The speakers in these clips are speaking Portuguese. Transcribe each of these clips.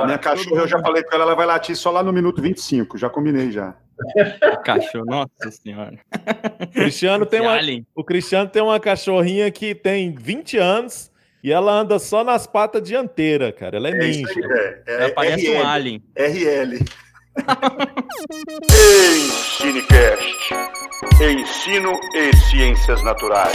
A minha cachorra, eu já falei com ela, ela vai latir só lá no minuto 25, já combinei já. Cachorro, nossa senhora. O Cristiano tem uma cachorrinha que tem 20 anos e ela anda só nas patas dianteiras, cara. Ela é ninja. Ela parece um alien. RL. Ei, Cinecast. Ensino e Ciências Naturais.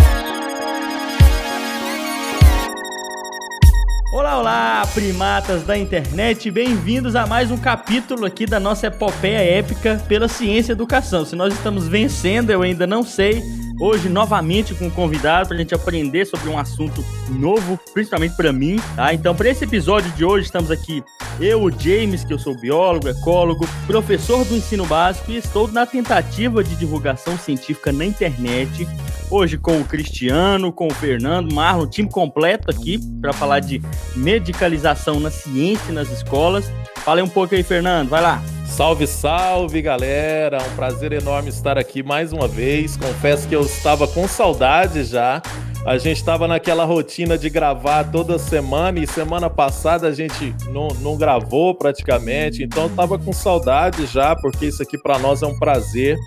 Olá, olá, primatas da internet, bem-vindos a mais um capítulo aqui da nossa epopeia épica pela ciência e educação. Se nós estamos vencendo, eu ainda não sei. Hoje, novamente, com um convidado para a gente aprender sobre um assunto novo, principalmente para mim, tá? Então, para esse episódio de hoje, estamos aqui eu, o James, que eu sou biólogo, ecólogo, professor do ensino básico e estou na tentativa de divulgação científica na internet. Hoje com o Cristiano, com o Fernando, Marlon, o time completo aqui para falar de medicalização na ciência e nas escolas. Fala aí um pouco aí, Fernando, vai lá. Salve, salve, galera! Um prazer enorme estar aqui mais uma vez. Confesso que eu estava com saudade já. A gente estava naquela rotina de gravar toda semana e semana passada a gente não gravou praticamente. Então eu estava com saudade já, porque isso aqui para nós é um prazer.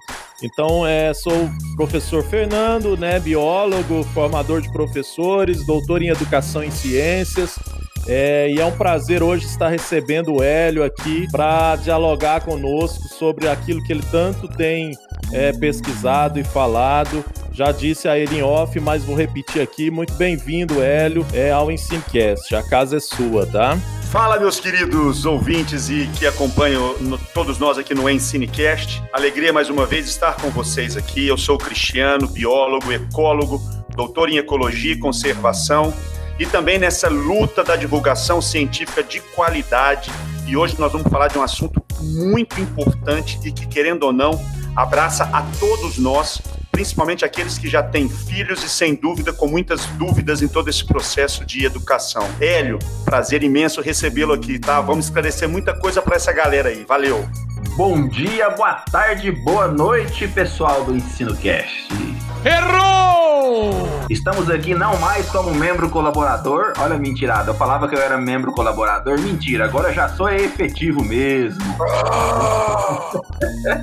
Então, sou o professor Fernando, né, biólogo, formador de professores, doutor em Educação e Ciências. E é um prazer hoje estar recebendo o Hélio aqui para dialogar conosco sobre aquilo que ele tanto tem pesquisado e falado. Já disse a ele em off, mas vou repetir aqui. Muito bem-vindo, Hélio, ao EnsinaCast. A casa é sua, tá? Fala, meus queridos ouvintes e que acompanham todos nós aqui no EnsinaCast. Alegria, mais uma vez, estar com vocês aqui. Eu sou o Cristiano, biólogo, ecólogo, doutor em Ecologia e Conservação. E também nessa luta da divulgação científica de qualidade. E hoje nós vamos falar de um assunto muito importante e que, querendo ou não, abraça a todos nós, principalmente aqueles que já têm filhos e, sem dúvida, com muitas dúvidas em todo esse processo de educação. Hélio, prazer imenso recebê-lo aqui, tá? Vamos esclarecer muita coisa para essa galera aí. Valeu! Bom dia, boa tarde, boa noite, pessoal do EnsinaCast. Errou! Estamos aqui não mais como membro colaborador. Olha, mentirada, eu falava que eu era membro colaborador. Mentira, agora eu já sou efetivo mesmo.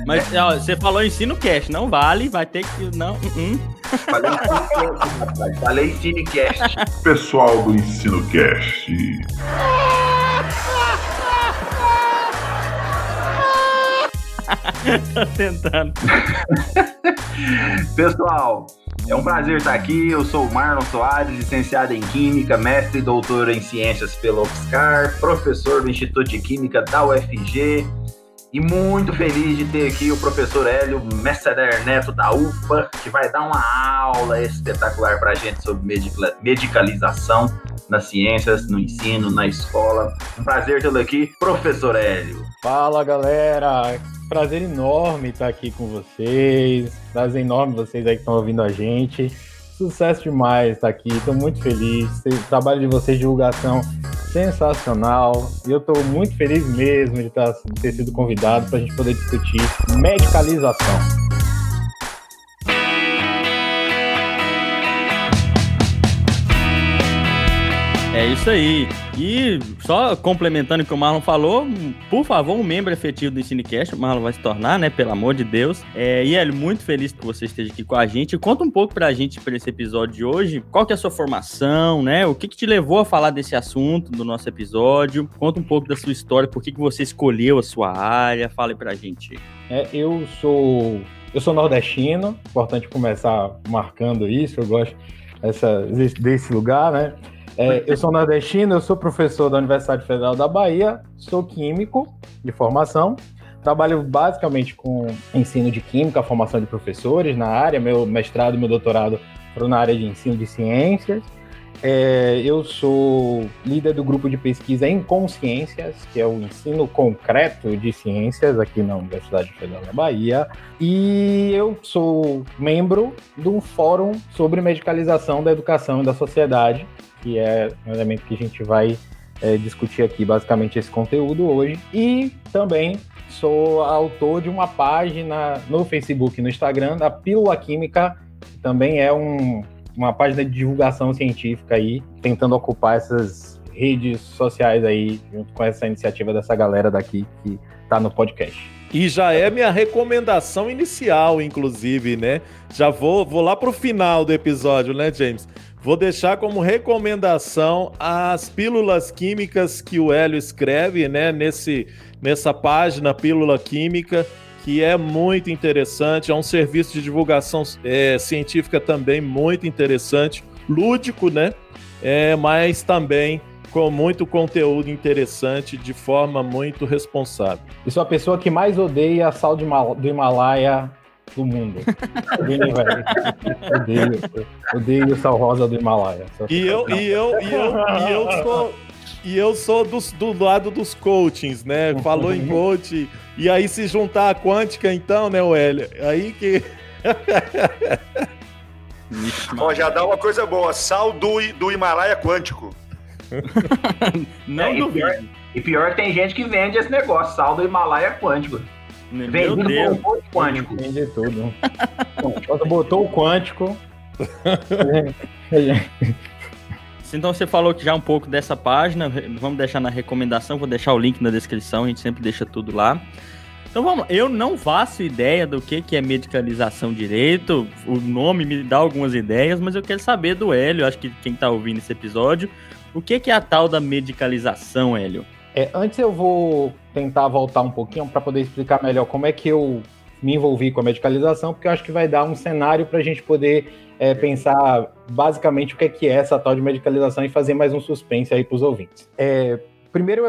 Mas ó, você falou EnsinaCast, não vale, vai ter que... Não, Falei EnsinaCast. Pessoal do EnsinaCast. Tô tentando. Pessoal, é um prazer estar aqui. Eu sou o Marlon Soares, licenciado em Química, mestre e doutor em Ciências pela UFSCar, professor do Instituto de Química da UFG e muito feliz de ter aqui o professor Hélio Messeder Neto da UFPA, que vai dar uma aula espetacular pra gente sobre medicalização nas ciências, no ensino, na escola. Um prazer tê-lo aqui, professor Hélio. Fala, galera! Prazer enorme estar aqui com vocês. Prazer enorme vocês aí que estão ouvindo a gente. Sucesso demais estar aqui, estou muito feliz. O trabalho de vocês, divulgação sensacional. E eu estou muito feliz mesmo de ter sido convidado para a gente poder discutir medicalização. É isso aí. E só complementando o que o Marlon falou, por favor, um membro efetivo do EnsinaCast, o Marlon vai se tornar, né? Pelo amor de Deus. E Hélio, muito feliz que você esteja aqui com a gente. Conta um pouco pra gente, pra esse episódio de hoje, qual que é a sua formação, né? O que te levou a falar desse assunto do nosso episódio? Conta um pouco da sua história, por que você escolheu a sua área. Fala aí pra gente. Eu sou nordestino, importante começar marcando isso, eu gosto desse lugar, né? Eu sou nordestino, eu sou professor da Universidade Federal da Bahia, sou químico de formação, trabalho basicamente com ensino de química, formação de professores na área, meu mestrado e meu doutorado foram na área de ensino de ciências. Eu sou líder do grupo de pesquisa em consciências, que é o ensino concreto de ciências aqui na Universidade Federal da Bahia, e eu sou membro de um fórum sobre medicalização da educação e da sociedade, que é um elemento que a gente vai discutir aqui, basicamente, esse conteúdo hoje. E também sou autor de uma página no Facebook e no Instagram da Pílula Química, também é uma página de divulgação científica aí, tentando ocupar essas redes sociais aí, junto com essa iniciativa dessa galera daqui que tá no podcast. E já é minha recomendação inicial, inclusive, né? Já vou lá pro final do episódio, né, James? Vou deixar como recomendação as pílulas químicas que o Hélio escreve, né? Nessa página Pílula Química, que é muito interessante. É um serviço de divulgação científica também muito interessante, lúdico, né? Mas também com muito conteúdo interessante, de forma muito responsável. Eu sou a pessoa que mais odeia a sal do Himalaia do mundo. Odeio sal rosa do Himalaia. E eu sou do lado dos coachings, né? Falou em coaching, e aí se juntar a quântica então, né, Hélio? Aí que... Ó, já dá uma coisa boa, sal do Himalaia quântico. E pior que tem gente que vende esse negócio, sal do Himalaia quântico. Vende o quântico. Vende tudo. Então, botou o quântico. Então você falou já um pouco dessa página, vamos deixar na recomendação, vou deixar o link na descrição, a gente sempre deixa tudo lá. Então vamos lá, eu não faço ideia do que é medicalização direito, o nome me dá algumas ideias, mas eu quero saber do Hélio, acho que quem está ouvindo esse episódio, o que é a tal da medicalização, Hélio? Antes eu vou tentar voltar um pouquinho para poder explicar melhor como é que eu me envolvi com a medicalização, porque eu acho que vai dar um cenário para a gente poder pensar basicamente o que é essa tal de medicalização e fazer mais um suspense aí para os ouvintes. Primeiro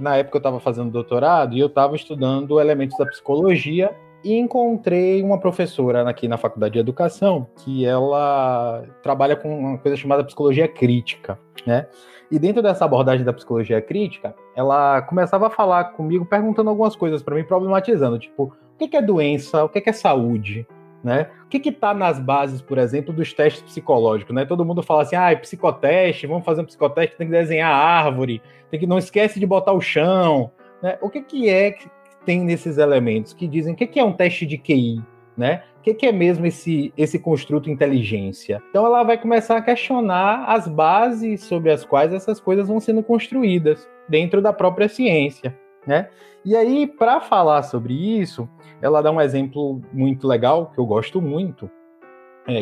na época eu estava fazendo doutorado e eu estava estudando elementos da psicologia e encontrei uma professora aqui na Faculdade de Educação que ela trabalha com uma coisa chamada psicologia crítica, né? E dentro dessa abordagem da psicologia crítica, ela começava a falar comigo perguntando algumas coisas para mim, problematizando, tipo, o que é doença, o que é saúde, né? O que está nas bases, por exemplo, dos testes psicológicos, né? Todo mundo fala assim, é psicoteste, vamos fazer um psicoteste, tem que desenhar a árvore, não esquece de botar o chão, né? O que é que tem nesses elementos que dizem o que é um teste de QI, né? O que é mesmo esse construto inteligência? Então ela vai começar a questionar as bases sobre as quais essas coisas vão sendo construídas dentro da própria ciência, né? E aí, para falar sobre isso, ela dá um exemplo muito legal, que eu gosto muito,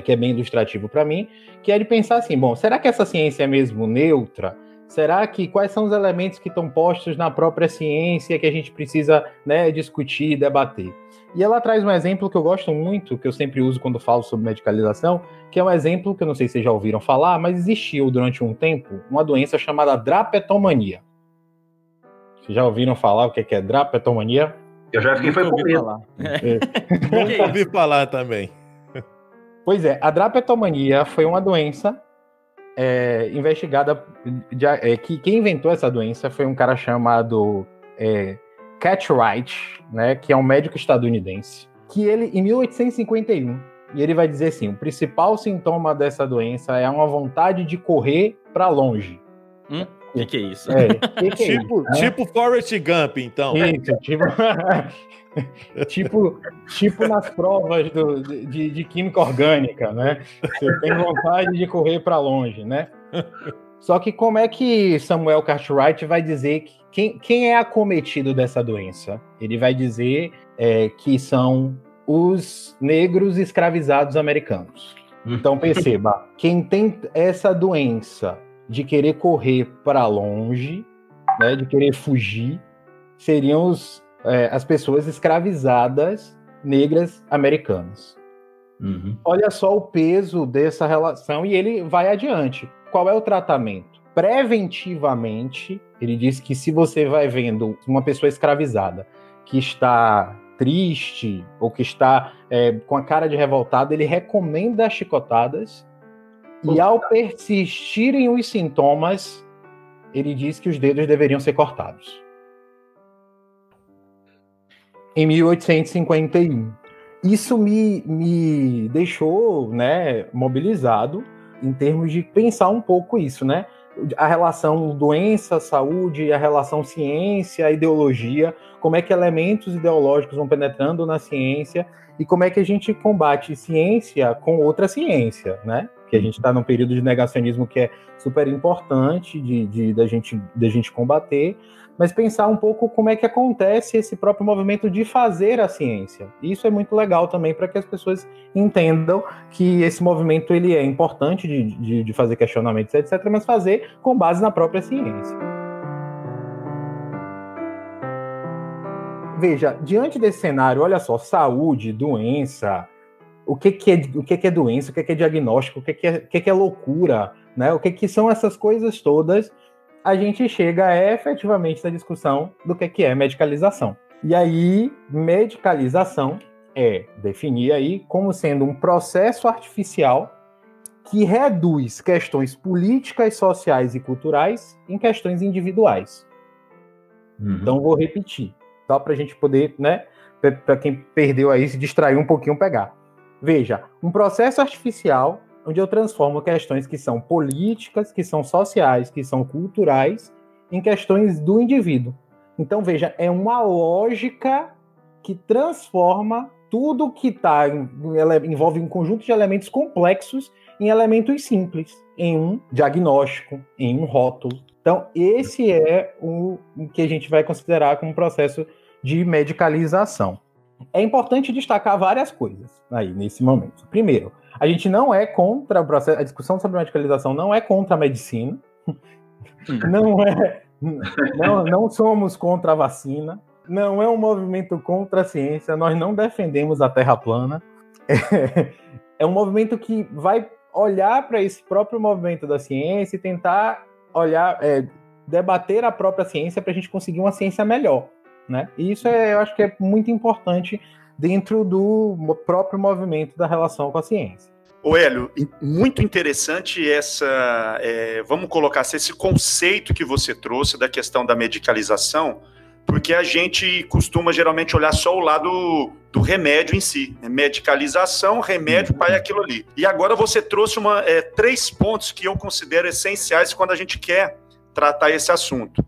que é bem ilustrativo para mim, que é de pensar assim, bom, será que essa ciência é mesmo neutra? Será que quais são os elementos que estão postos na própria ciência que a gente precisa, né, discutir e debater? E ela traz um exemplo que eu gosto muito, que eu sempre uso quando falo sobre medicalização, que é um exemplo que eu não sei se vocês já ouviram falar, mas existiu durante um tempo uma doença chamada drapetomania. Vocês já ouviram falar o que é drapetomania? Eu já fiquei com medo. Nunca ouvi falar também. Pois é, a drapetomania foi uma doença investigada... Quem inventou essa doença foi um cara chamado Cartwright, né, que é um médico estadunidense, que ele, em 1851, e ele vai dizer assim, o principal sintoma dessa doença é uma vontade de correr para longe. O que é isso? Tipo Forrest Gump, então. Isso, tipo nas provas de química orgânica, né? Você tem vontade de correr para longe, né? Só que como é que Samuel Cartwright vai dizer que quem é acometido dessa doença? Ele vai dizer que são os negros escravizados americanos. Então perceba, quem tem essa doença de querer correr para longe, né, de querer fugir, seriam as pessoas escravizadas negras americanas. Olha só o peso dessa relação, e ele vai adiante. Qual é o tratamento? Preventivamente, ele diz que se você vai vendo uma pessoa escravizada que está triste ou que está com a cara de revoltada, ele recomenda as chicotadas. E ao persistirem os sintomas, ele diz que os dedos deveriam ser cortados. Em 1851. Isso me deixou, né, mobilizado em termos de pensar um pouco isso, né? a relação doença-saúde, a relação ciência-ideologia, como é que elementos ideológicos vão penetrando na ciência e como é que a gente combate ciência com outra ciência, né? Que a gente está num período de negacionismo que é super importante da gente combater, mas pensar um pouco como é que acontece esse próprio movimento de fazer a ciência. Isso é muito legal também para que as pessoas entendam que esse movimento ele é importante de fazer questionamentos, etc., mas fazer com base na própria ciência. Veja, diante desse cenário, olha só, saúde, doença... O que é doença, o que é diagnóstico, o que é loucura, né? o que são essas coisas todas, a gente chega efetivamente na discussão do que é medicalização. E aí, medicalização é definir aí como sendo um processo artificial que reduz questões políticas, sociais e culturais em questões individuais. Uhum. Então, vou repetir, só para a gente poder, né, para quem perdeu aí, se distrair um pouquinho, pegar. Veja, um processo artificial onde eu transformo questões que são políticas, que são sociais, que são culturais, em questões do indivíduo. Então, veja, é uma lógica que transforma tudo que envolve um conjunto de elementos complexos em elementos simples, em um diagnóstico, em um rótulo. Então, esse é o que a gente vai considerar como processo de medicalização. É importante destacar várias coisas aí nesse momento. Primeiro, a gente não é contra o processo, a discussão sobre medicalização não é contra a medicina, não somos contra a vacina, não é um movimento contra a ciência, nós não defendemos a Terra plana. É um movimento que vai olhar para esse próprio movimento da ciência e tentar olhar, debater a própria ciência para a gente conseguir uma ciência melhor. Né? E isso eu acho que é muito importante dentro do próprio movimento da relação com a ciência. Ô Hélio, muito interessante vamos colocar assim, esse conceito que você trouxe da questão da medicalização, porque a gente costuma geralmente olhar só o lado do remédio em si, né? Medicalização, remédio, pai, aquilo ali. E agora você trouxe três pontos que eu considero essenciais quando a gente quer tratar esse assunto.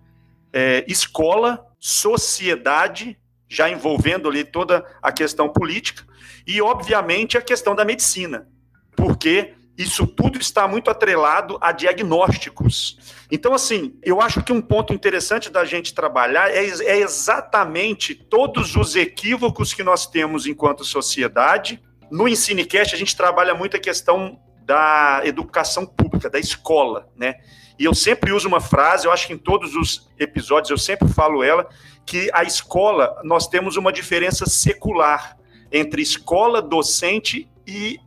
Escola, sociedade, já envolvendo ali toda a questão política, e, obviamente, a questão da medicina, porque isso tudo está muito atrelado a diagnósticos. Então, assim, eu acho que um ponto interessante da gente trabalhar é exatamente todos os equívocos que nós temos enquanto sociedade. No EnsinaCast, a gente trabalha muito a questão da educação pública, da escola, né? E eu sempre uso uma frase, eu acho que em todos os episódios eu sempre falo ela, que a escola, nós temos uma diferença secular entre escola, docente e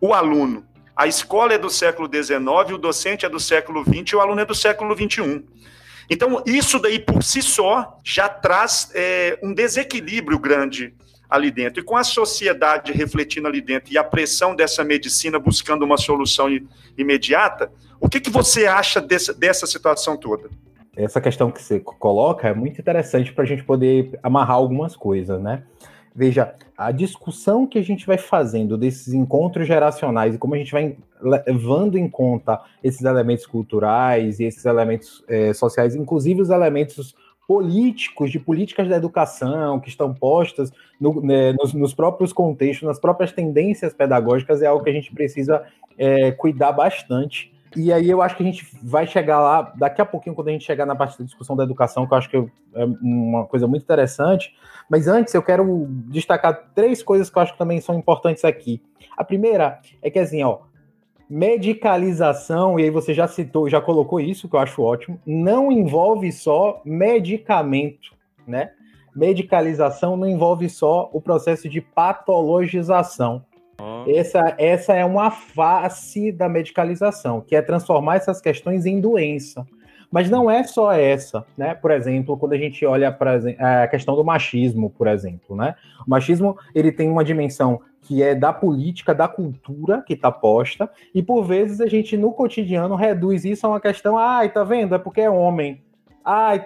o aluno. A escola é do século XIX, o docente é do século XX e o aluno é do século XXI. Então, isso daí por si só já traz um desequilíbrio grande ali dentro. E com a sociedade refletindo ali dentro e a pressão dessa medicina buscando uma solução imediata, o que você acha dessa situação toda? Essa questão que você coloca é muito interessante para a gente poder amarrar algumas coisas, né? Veja, a discussão que a gente vai fazendo desses encontros geracionais e como a gente vai levando em conta esses elementos culturais e esses elementos sociais, inclusive os elementos políticos, de políticas da educação que estão postas nos próprios contextos, nas próprias tendências pedagógicas, é algo que a gente precisa cuidar bastante. E aí eu acho que a gente vai chegar lá, daqui a pouquinho, quando a gente chegar na parte da discussão da educação, que eu acho que é uma coisa muito interessante, mas antes eu quero destacar três coisas que eu acho que também são importantes aqui. A primeira é que assim, medicalização, e aí você já citou, já colocou isso, que eu acho ótimo, não envolve só medicamento, né? Medicalização não envolve só o processo de patologização. Essa é uma face da medicalização, que é transformar essas questões em doença. Mas não é só essa, né? Por exemplo, quando a gente olha para a questão do machismo, por exemplo, né? O machismo, ele tem uma dimensão que é da política, da cultura que está posta, e por vezes a gente, no cotidiano, reduz isso a uma questão, tá vendo? É porque é homem.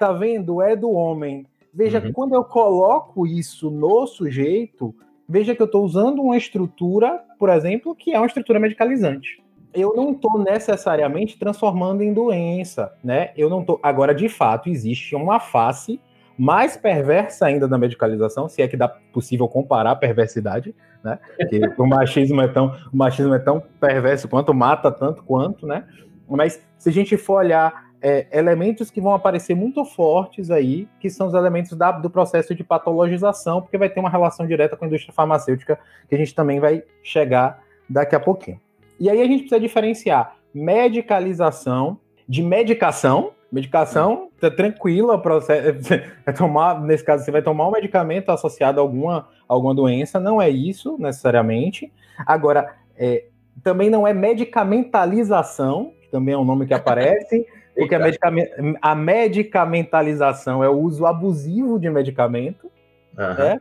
Tá vendo? É do homem. Veja, Quando eu coloco isso no sujeito, veja que eu estou usando uma estrutura, por exemplo, que é uma estrutura medicalizante. eu não estou necessariamente transformando em doença, né? Eu não estou. Agora, de fato, existe uma face mais perversa ainda da medicalização, se é que dá possível comparar a perversidade, né? Porque o machismo é tão perverso quanto, mata tanto quanto, né? Mas se a gente for olhar elementos que vão aparecer muito fortes aí, que são os elementos do processo de patologização, porque vai ter uma relação direta com a indústria farmacêutica, que a gente também vai chegar daqui a pouquinho. E aí a gente precisa diferenciar medicalização de medicação. Medicação tá tranquila, nesse caso você vai tomar um medicamento associado a alguma doença, não é isso necessariamente. Agora, também não é medicamentalização, que também é um nome que aparece, porque a medicamentalização é o uso abusivo de medicamento, uhum, né?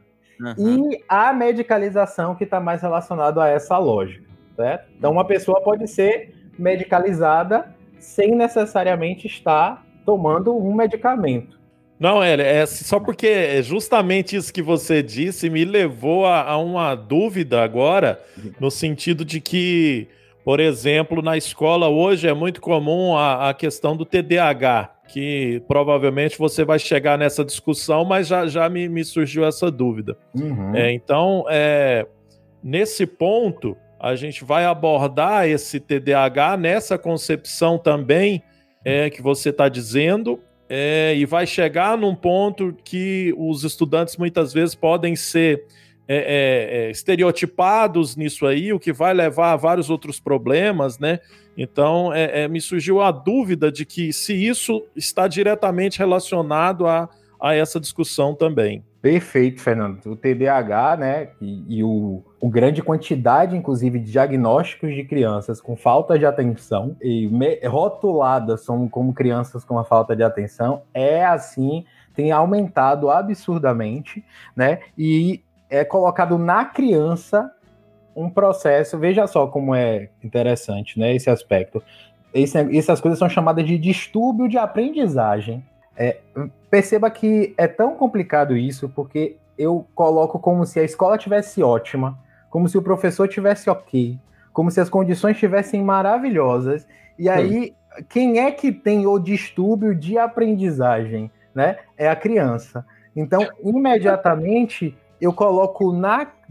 Uhum. E a medicalização que está mais relacionado a essa lógica, certo? Então uma pessoa pode ser medicalizada sem necessariamente estar tomando um medicamento. Não, é só porque justamente isso que você disse me levou a uma dúvida agora, no sentido de que, por exemplo, na escola hoje é muito comum a questão do TDAH, que provavelmente você vai chegar nessa discussão, mas já me surgiu essa dúvida. Uhum. Então, nesse ponto, a gente vai abordar esse TDAH nessa concepção também que você está dizendo, e vai chegar num ponto que os estudantes muitas vezes podem ser estereotipados nisso aí, o que vai levar a vários outros problemas, né? Então, me surgiu a dúvida de que se isso está diretamente relacionado a essa discussão também. Perfeito, Fernando. O TDAH, né, e o grande quantidade, inclusive, de diagnósticos de crianças com falta de atenção e rotuladas como crianças com a falta de atenção, tem aumentado absurdamente, né, e é colocado na criança um processo, veja só como é interessante, né, esse aspecto. Essas coisas são chamadas de distúrbio de aprendizagem. Perceba que é tão complicado isso, porque eu coloco como se a escola tivesse ótima, como se o professor tivesse ok, como se as condições tivessem maravilhosas, e aí quem é que tem o distúrbio de aprendizagem, né? É a criança. Então, imediatamente, eu coloco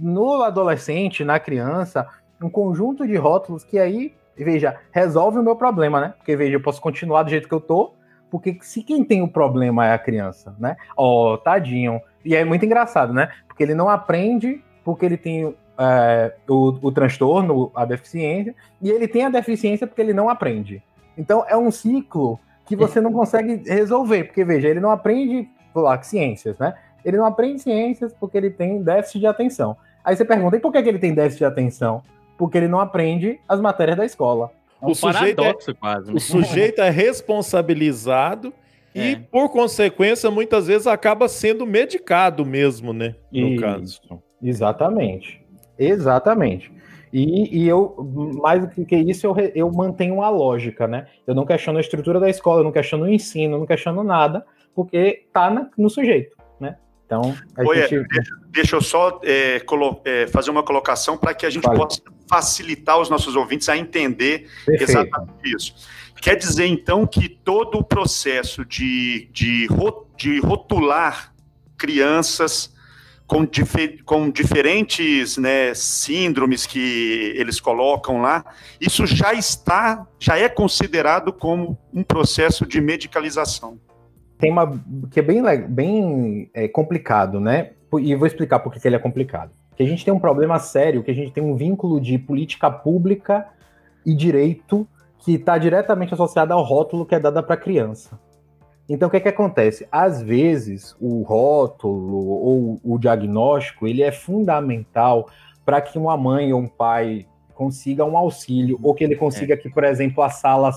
no adolescente, na criança, um conjunto de rótulos que aí, veja, resolve o meu problema, né? Porque, veja, eu posso continuar do jeito que eu tô, porque se quem tem o problema é a criança, né? Ó, tadinho. E é muito engraçado, né? Porque ele não aprende, porque ele tem o transtorno, a deficiência, e ele tem a deficiência porque ele não aprende. Então, é um ciclo que você não consegue resolver, porque, veja, ele não aprende, vou lá, ciências, né? Ele não aprende ciências porque ele tem déficit de atenção. Aí você pergunta, e por que ele tem déficit de atenção? Porque ele não aprende as matérias da escola. O paradoxo, quase. O sujeito é responsabilizado e, por consequência, muitas vezes acaba sendo medicado mesmo, né? No caso. Exatamente. E eu, mais do que isso, eu mantenho uma lógica, né? Eu não questiono a estrutura da escola, eu não questiono o ensino, eu não questiono nada, porque tá no sujeito, né? Então, deixa eu só fazer uma colocação para que a gente possa facilitar os nossos ouvintes a entender exatamente isso. Quer dizer, então, que todo o processo de rotular crianças com diferentes, né, síndromes que eles colocam lá, isso já é considerado como um processo de medicalização. Tema que é bem complicado, né? E vou explicar por que ele é complicado. Porque a gente tem um problema sério, que a gente tem um vínculo de política pública e direito que está diretamente associado ao rótulo que é dado para a criança. Então, o que é que acontece? Às vezes, o rótulo ou o diagnóstico, ele é fundamental para que uma mãe ou um pai consiga um auxílio, ou que ele consiga que, por exemplo, a sala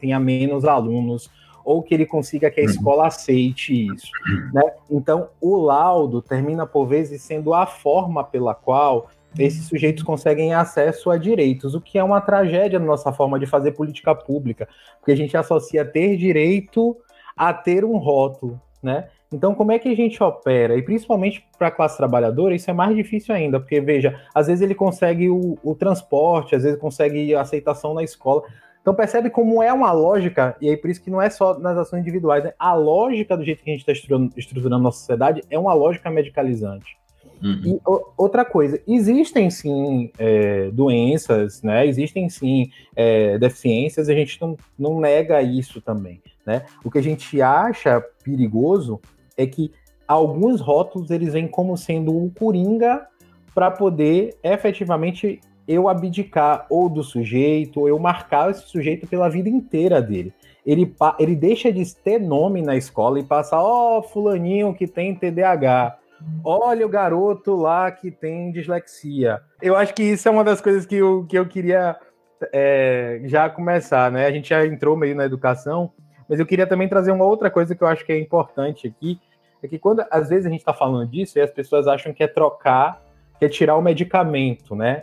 tenha menos alunos, ou que ele consiga que a escola aceite isso, né? Então, o laudo termina, por vezes, sendo a forma pela qual esses sujeitos conseguem acesso a direitos, o que é uma tragédia na nossa forma de fazer política pública, porque a gente associa ter direito a ter um rótulo, né? Então, como é que a gente opera? E principalmente para a classe trabalhadora, isso é mais difícil ainda, porque, veja, às vezes ele consegue o transporte, às vezes consegue a aceitação na escola. Então, percebe como é uma lógica, e aí por isso que não é só nas ações individuais, né? A lógica do jeito que a gente está estruturando nossa sociedade é uma lógica medicalizante. Uhum. E outra coisa, existem sim doenças, né? Existem sim deficiências, a gente não nega isso também, né? O que a gente acha perigoso é que alguns rótulos eles vêm como sendo o coringa para poder efetivamente eu abdicar ou do sujeito, ou eu marcar esse sujeito pela vida inteira dele. Ele deixa de ter nome na escola e passa, fulaninho que tem TDAH. Olha o garoto lá que tem dislexia. Eu acho que isso é uma das coisas que eu queria já começar, né? A gente já entrou meio na educação, mas eu queria também trazer uma outra coisa que eu acho que é importante aqui, é que quando às vezes a gente está falando disso e as pessoas acham que é trocar, que é tirar o medicamento, né?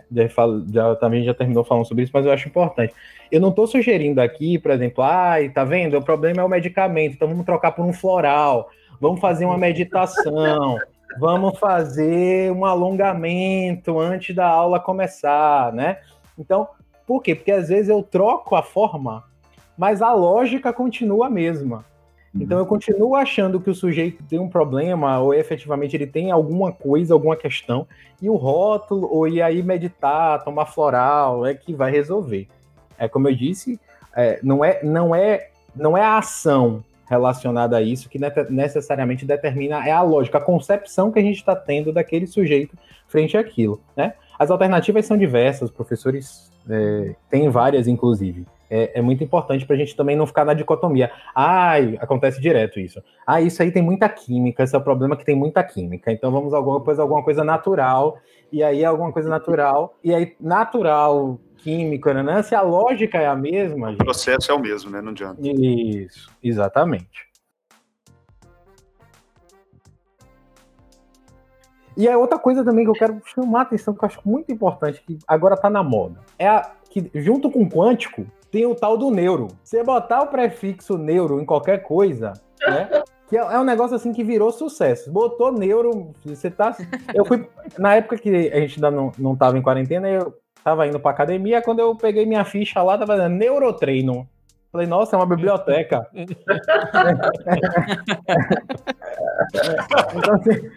Também já terminou falando sobre isso, mas eu acho importante. Eu não estou sugerindo aqui, por exemplo, tá vendo? O problema é o medicamento, então vamos trocar por um floral, vamos fazer uma meditação... Vamos fazer um alongamento antes da aula começar, né? Então, por quê? Porque às vezes eu troco a forma, mas a lógica continua a mesma. Então, eu continuo achando que o sujeito tem um problema ou efetivamente ele tem alguma coisa, alguma questão, e o rótulo, ou ir aí meditar, tomar floral, é que vai resolver. É como eu disse, não é a ação relacionada a isso, que necessariamente determina a lógica, a concepção que a gente está tendo daquele sujeito frente àquilo, né? As alternativas são diversas, os professores têm várias, inclusive. É muito importante para a gente também não ficar na dicotomia. Acontece direto isso. Isso aí tem muita química, esse é o problema que tem muita química. Então vamos alguma coisa natural, e aí alguma coisa natural, e aí natural... químico, né? Se a lógica é a mesma... O processo é o mesmo, né? Não adianta. Isso, exatamente. E a outra coisa também que eu quero chamar a atenção, que eu acho muito importante, que agora tá na moda, é que junto com o quântico, tem o tal do neuro. Você botar o prefixo neuro em qualquer coisa, né? Que é um negócio assim que virou sucesso. Botou neuro, você tá... Eu fui... Na época que a gente ainda não tava em quarentena, eu tava indo pra academia, quando eu peguei minha ficha lá, tava dizendo neurotreino. Falei, nossa, é uma biblioteca. Então, assim...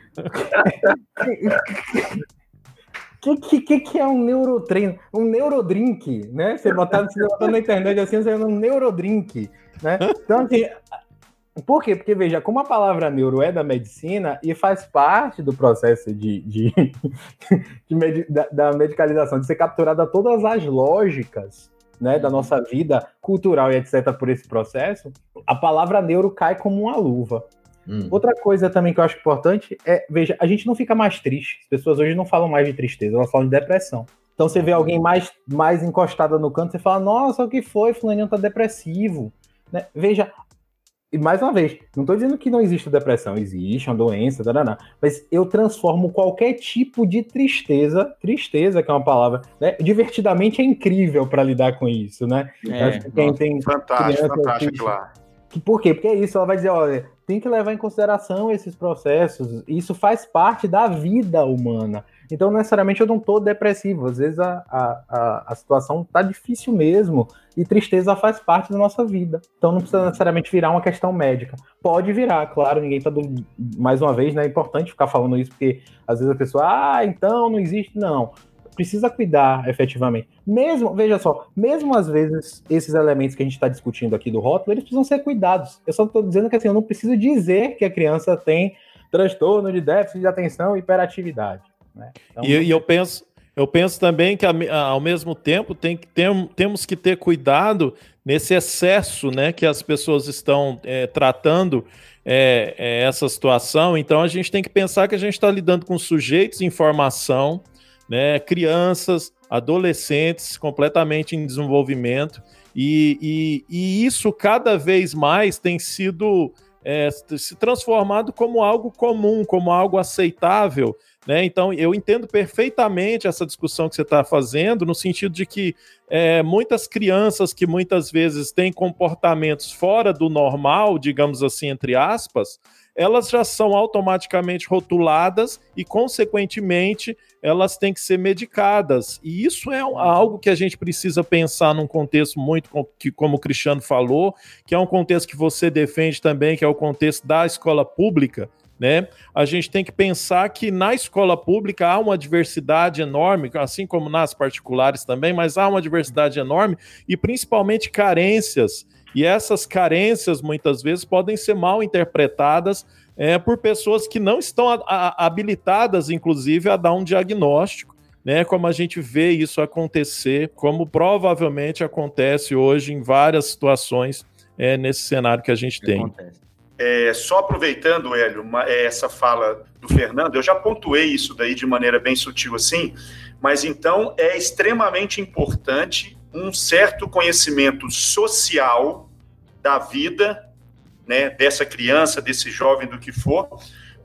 Que é um neurotreino? Um neurodrink, né? Você botando na internet assim, você é um neurodrink, né? Então, assim... Por quê? Porque, veja, como a palavra neuro é da medicina e faz parte do processo da medicalização, de ser capturada todas as lógicas, né, da nossa vida cultural e etc. por esse processo, a palavra neuro cai como uma luva. Outra coisa também que eu acho importante é, veja, a gente não fica mais triste. As pessoas hoje não falam mais de tristeza, elas falam de depressão. Então você vê alguém mais encostada no canto, você fala, nossa, o que foi? Fulaninho tá depressivo. Né? Veja... E mais uma vez, não estou dizendo que não existe depressão, existe uma doença, mas eu transformo qualquer tipo de tristeza que é uma palavra, né? Divertidamente é incrível para lidar com isso, né? Acho que quem tem fantástico, claro. Por quê? Porque é isso, ela vai dizer, olha, tem que levar em consideração esses processos, isso faz parte da vida humana. Então, necessariamente, eu não estou depressivo. Às vezes, a situação está difícil mesmo e tristeza faz parte da nossa vida. Então, não precisa necessariamente virar uma questão médica. Pode virar, claro, ninguém está... Mais uma vez, né, é importante ficar falando isso, porque às vezes a pessoa... então, não existe... Não. Precisa cuidar, efetivamente. Mesmo, veja só, mesmo às vezes, esses elementos que a gente está discutindo aqui do rótulo, eles precisam ser cuidados. Eu só estou dizendo que, assim, eu não preciso dizer que a criança tem transtorno de déficit de atenção e hiperatividade. Né? Então... E eu penso também que ao mesmo tempo temos que ter cuidado nesse excesso, né, que as pessoas estão tratando essa situação. Então a gente tem que pensar que a gente está lidando com sujeitos em formação, né, crianças, adolescentes completamente em desenvolvimento e isso cada vez mais tem sido se transformado como algo comum, como algo aceitável, né? Então, eu entendo perfeitamente essa discussão que você está fazendo, no sentido de que muitas crianças que muitas vezes têm comportamentos fora do normal, digamos assim, entre aspas, elas já são automaticamente rotuladas e, consequentemente, elas têm que ser medicadas. E isso é algo que a gente precisa pensar num contexto muito, como o Cristiano falou, que é um contexto que você defende também, que é o contexto da escola pública, né? A gente tem que pensar que na escola pública há uma diversidade enorme, assim como nas particulares também, mas há uma diversidade enorme e principalmente carências. E essas carências, muitas vezes, podem ser mal interpretadas por pessoas que não estão habilitadas, inclusive, a dar um diagnóstico, né? Como a gente vê isso acontecer, como provavelmente acontece hoje em várias situações nesse cenário que a gente tem. Acontece. Só aproveitando, Hélio, essa fala do Fernando, eu já pontuei isso daí de maneira bem sutil assim, mas então é extremamente importante um certo conhecimento social da vida, né, dessa criança, desse jovem, do que for,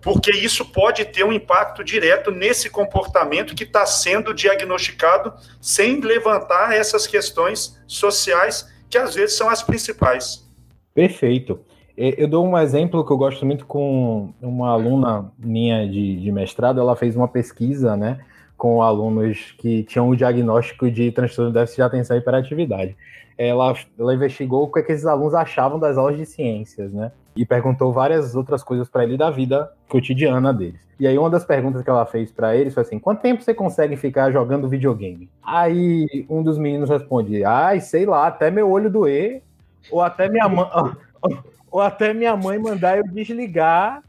porque isso pode ter um impacto direto nesse comportamento que está sendo diagnosticado sem levantar essas questões sociais que às vezes são as principais. Perfeito. Eu dou um exemplo que eu gosto muito com uma aluna minha de mestrado. Ela fez uma pesquisa, né, com alunos que tinham o diagnóstico de transtorno de déficit de atenção e hiperatividade. Ela investigou o que esses alunos achavam das aulas de ciências, né, e perguntou várias outras coisas para ele da vida cotidiana deles. E aí uma das perguntas que ela fez para eles foi assim: quanto tempo você consegue ficar jogando videogame? Aí um dos meninos responde: sei lá, até meu olho doer, ou até minha mãe... ou até minha mãe mandar eu desligar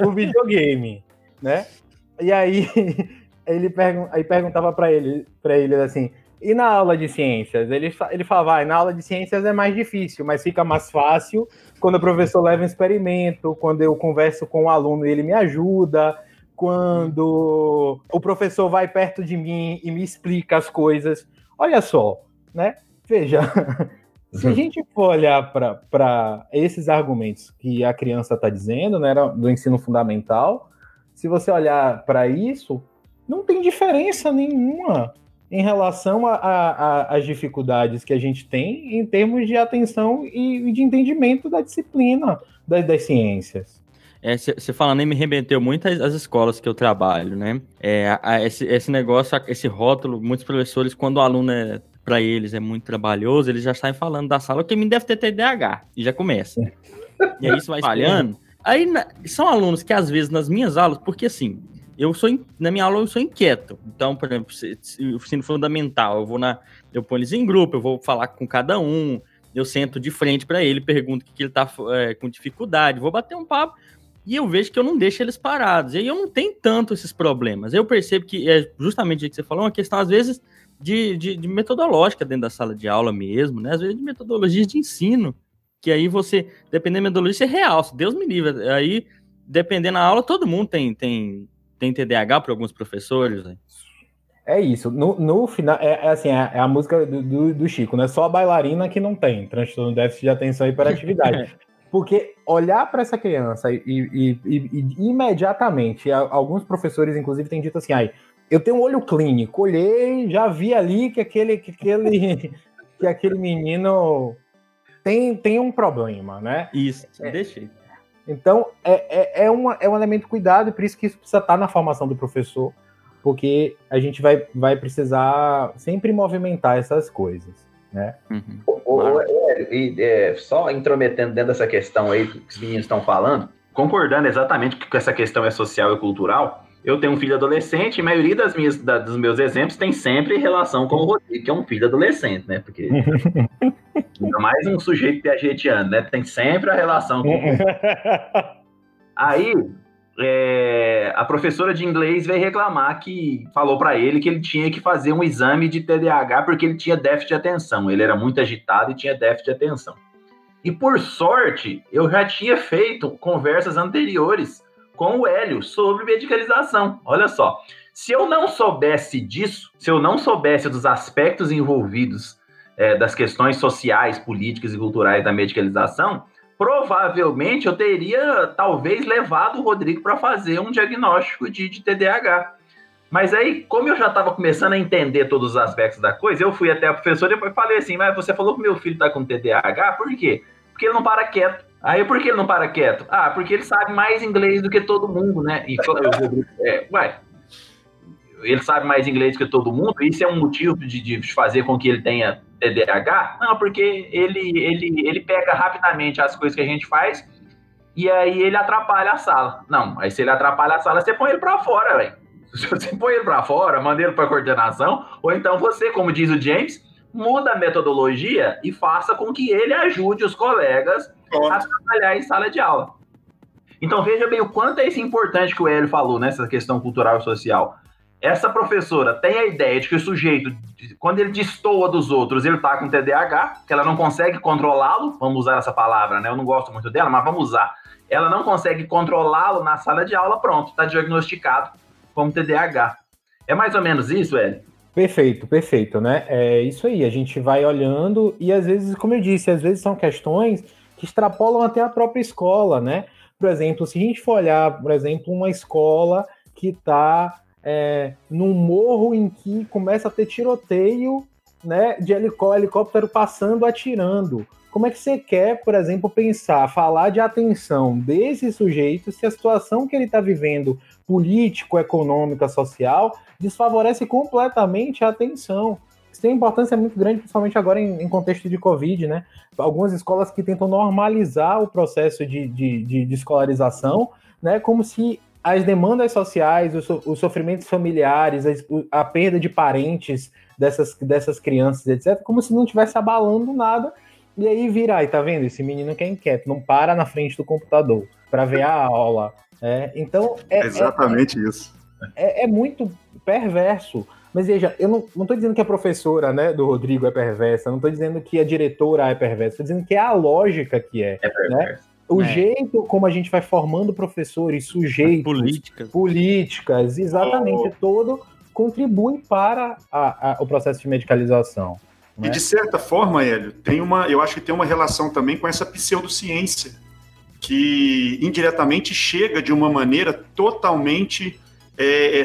o videogame, né? E aí ele perguntava para ele assim: e na aula de ciências? Ele falava: na aula de ciências é mais difícil, mas fica mais fácil quando o professor leva um experimento, quando eu converso com o aluno e ele me ajuda, quando o professor vai perto de mim e me explica as coisas. Olha só, né? Veja... Se a gente for olhar para esses argumentos que a criança está dizendo, né, do ensino fundamental, se você olhar para isso, não tem diferença nenhuma em relação às dificuldades que a gente tem em termos de atenção e de entendimento da disciplina das ciências. Você falando, me remeteu muito às escolas que eu trabalho, né? Esse negócio, esse rótulo, muitos professores, quando o aluno para eles é muito trabalhoso, eles já saem falando da sala que deve ter TDAH, e já começa. E aí isso vai espalhando. Aí são alunos que, às vezes, nas minhas aulas, porque assim, na minha aula eu sou inquieto. Então, por exemplo, o ensino fundamental, eu ponho eles em grupo, eu vou falar com cada um, eu sento de frente para ele, pergunto o que ele tá com dificuldade, vou bater um papo, e eu vejo que eu não deixo eles parados. E aí eu não tenho tanto esses problemas. Eu percebo que é justamente o que você falou, uma questão, às vezes, de metodológica dentro da sala de aula mesmo, né? Às vezes de metodologias de ensino, que aí você, dependendo da metodologia, você realça, Deus me livre, aí, dependendo da aula, todo mundo tem TDAH para alguns professores, né? É isso, no final, assim, a música do Chico, né? Só a bailarina que não tem transtorno de déficit de atenção e hiperatividade, porque olhar para essa criança e imediatamente, alguns professores, inclusive, têm dito assim: eu tenho um olho clínico, olhei, já vi ali que aquele menino tem um problema, né? Isso, deixei. Então, é um elemento cuidado, e por isso que isso precisa estar na formação do professor, porque a gente vai precisar sempre movimentar essas coisas, né? Uhum. Só intrometendo dentro dessa questão aí que os meninos estão falando, concordando exatamente que essa questão é social e cultural. Eu tenho um filho adolescente e a maioria dos meus exemplos tem sempre relação com o Rodrigo, que é um filho adolescente, né? Porque ainda mais um sujeito piagetiano, né? Tem sempre a relação com o Rodrigo. Aí, a professora de inglês veio reclamar que falou para ele que ele tinha que fazer um exame de TDAH porque ele tinha déficit de atenção. Ele era muito agitado e tinha déficit de atenção. E, por sorte, eu já tinha feito conversas anteriores com o Hélio sobre medicalização. Olha só, se eu não soubesse disso, se eu não soubesse dos aspectos envolvidos das questões sociais, políticas e culturais da medicalização, provavelmente eu teria, talvez, levado o Rodrigo para fazer um diagnóstico de TDAH. Mas aí, como eu já estava começando a entender todos os aspectos da coisa, eu fui até a professora e depois falei assim: mas você falou que meu filho está com TDAH, por quê? Porque ele não para quieto. Aí por que ele não para quieto? Ah, porque ele sabe mais inglês do que todo mundo, né? E, ele sabe mais inglês do que todo mundo, isso é um motivo de fazer com que ele tenha TDAH? Não, porque ele pega rapidamente as coisas que a gente faz e aí ele atrapalha a sala. Não, aí se ele atrapalha a sala, você põe ele pra fora, velho. Você põe ele pra fora, manda ele pra coordenação, ou então você, como diz o James, muda a metodologia e faça com que ele ajude os colegas a trabalhar em sala de aula. Então veja bem o quanto é isso importante que o Hélio falou, né, essa questão cultural e social. Essa professora tem a ideia de que o sujeito, quando ele destoa dos outros, ele está com TDAH, que ela não consegue controlá-lo, vamos usar essa palavra, né? Eu não gosto muito dela, mas vamos usar. Ela não consegue controlá-lo na sala de aula, pronto, está diagnosticado como TDAH. É mais ou menos isso, Hélio? Perfeito, né? É isso aí, a gente vai olhando e às vezes, como eu disse, às vezes são questões que extrapolam até a própria escola, né? Por exemplo, se a gente for olhar, por exemplo, uma escola que está... num morro em que começa a ter tiroteio, né, de helicóptero passando, atirando. Como é que você quer, por exemplo, pensar, falar de atenção desse sujeito se a situação que ele está vivendo, político, econômica, social, desfavorece completamente a atenção? Isso tem importância muito grande, principalmente agora em contexto de Covid, né? Algumas escolas que tentam normalizar o processo de escolarização, né, como se as demandas sociais, os sofrimentos familiares, a perda de parentes dessas crianças, etc., como se não estivesse abalando nada. E aí vira, aí, tá vendo? Esse menino que é inquieto, não para na frente do computador para ver a aula. Então, exatamente isso. É muito perverso. Mas veja, eu não estou dizendo que a professora, né, do Rodrigo é perversa, não estou dizendo que a diretora é perversa, estou dizendo que é a lógica que é. É perversa. Né? O jeito como a gente vai formando professores, sujeitos, políticas, exatamente, todo contribui para o processo de medicalização. E de certa forma, Hélio, eu acho que tem uma relação também com essa pseudociência, que indiretamente chega de uma maneira totalmente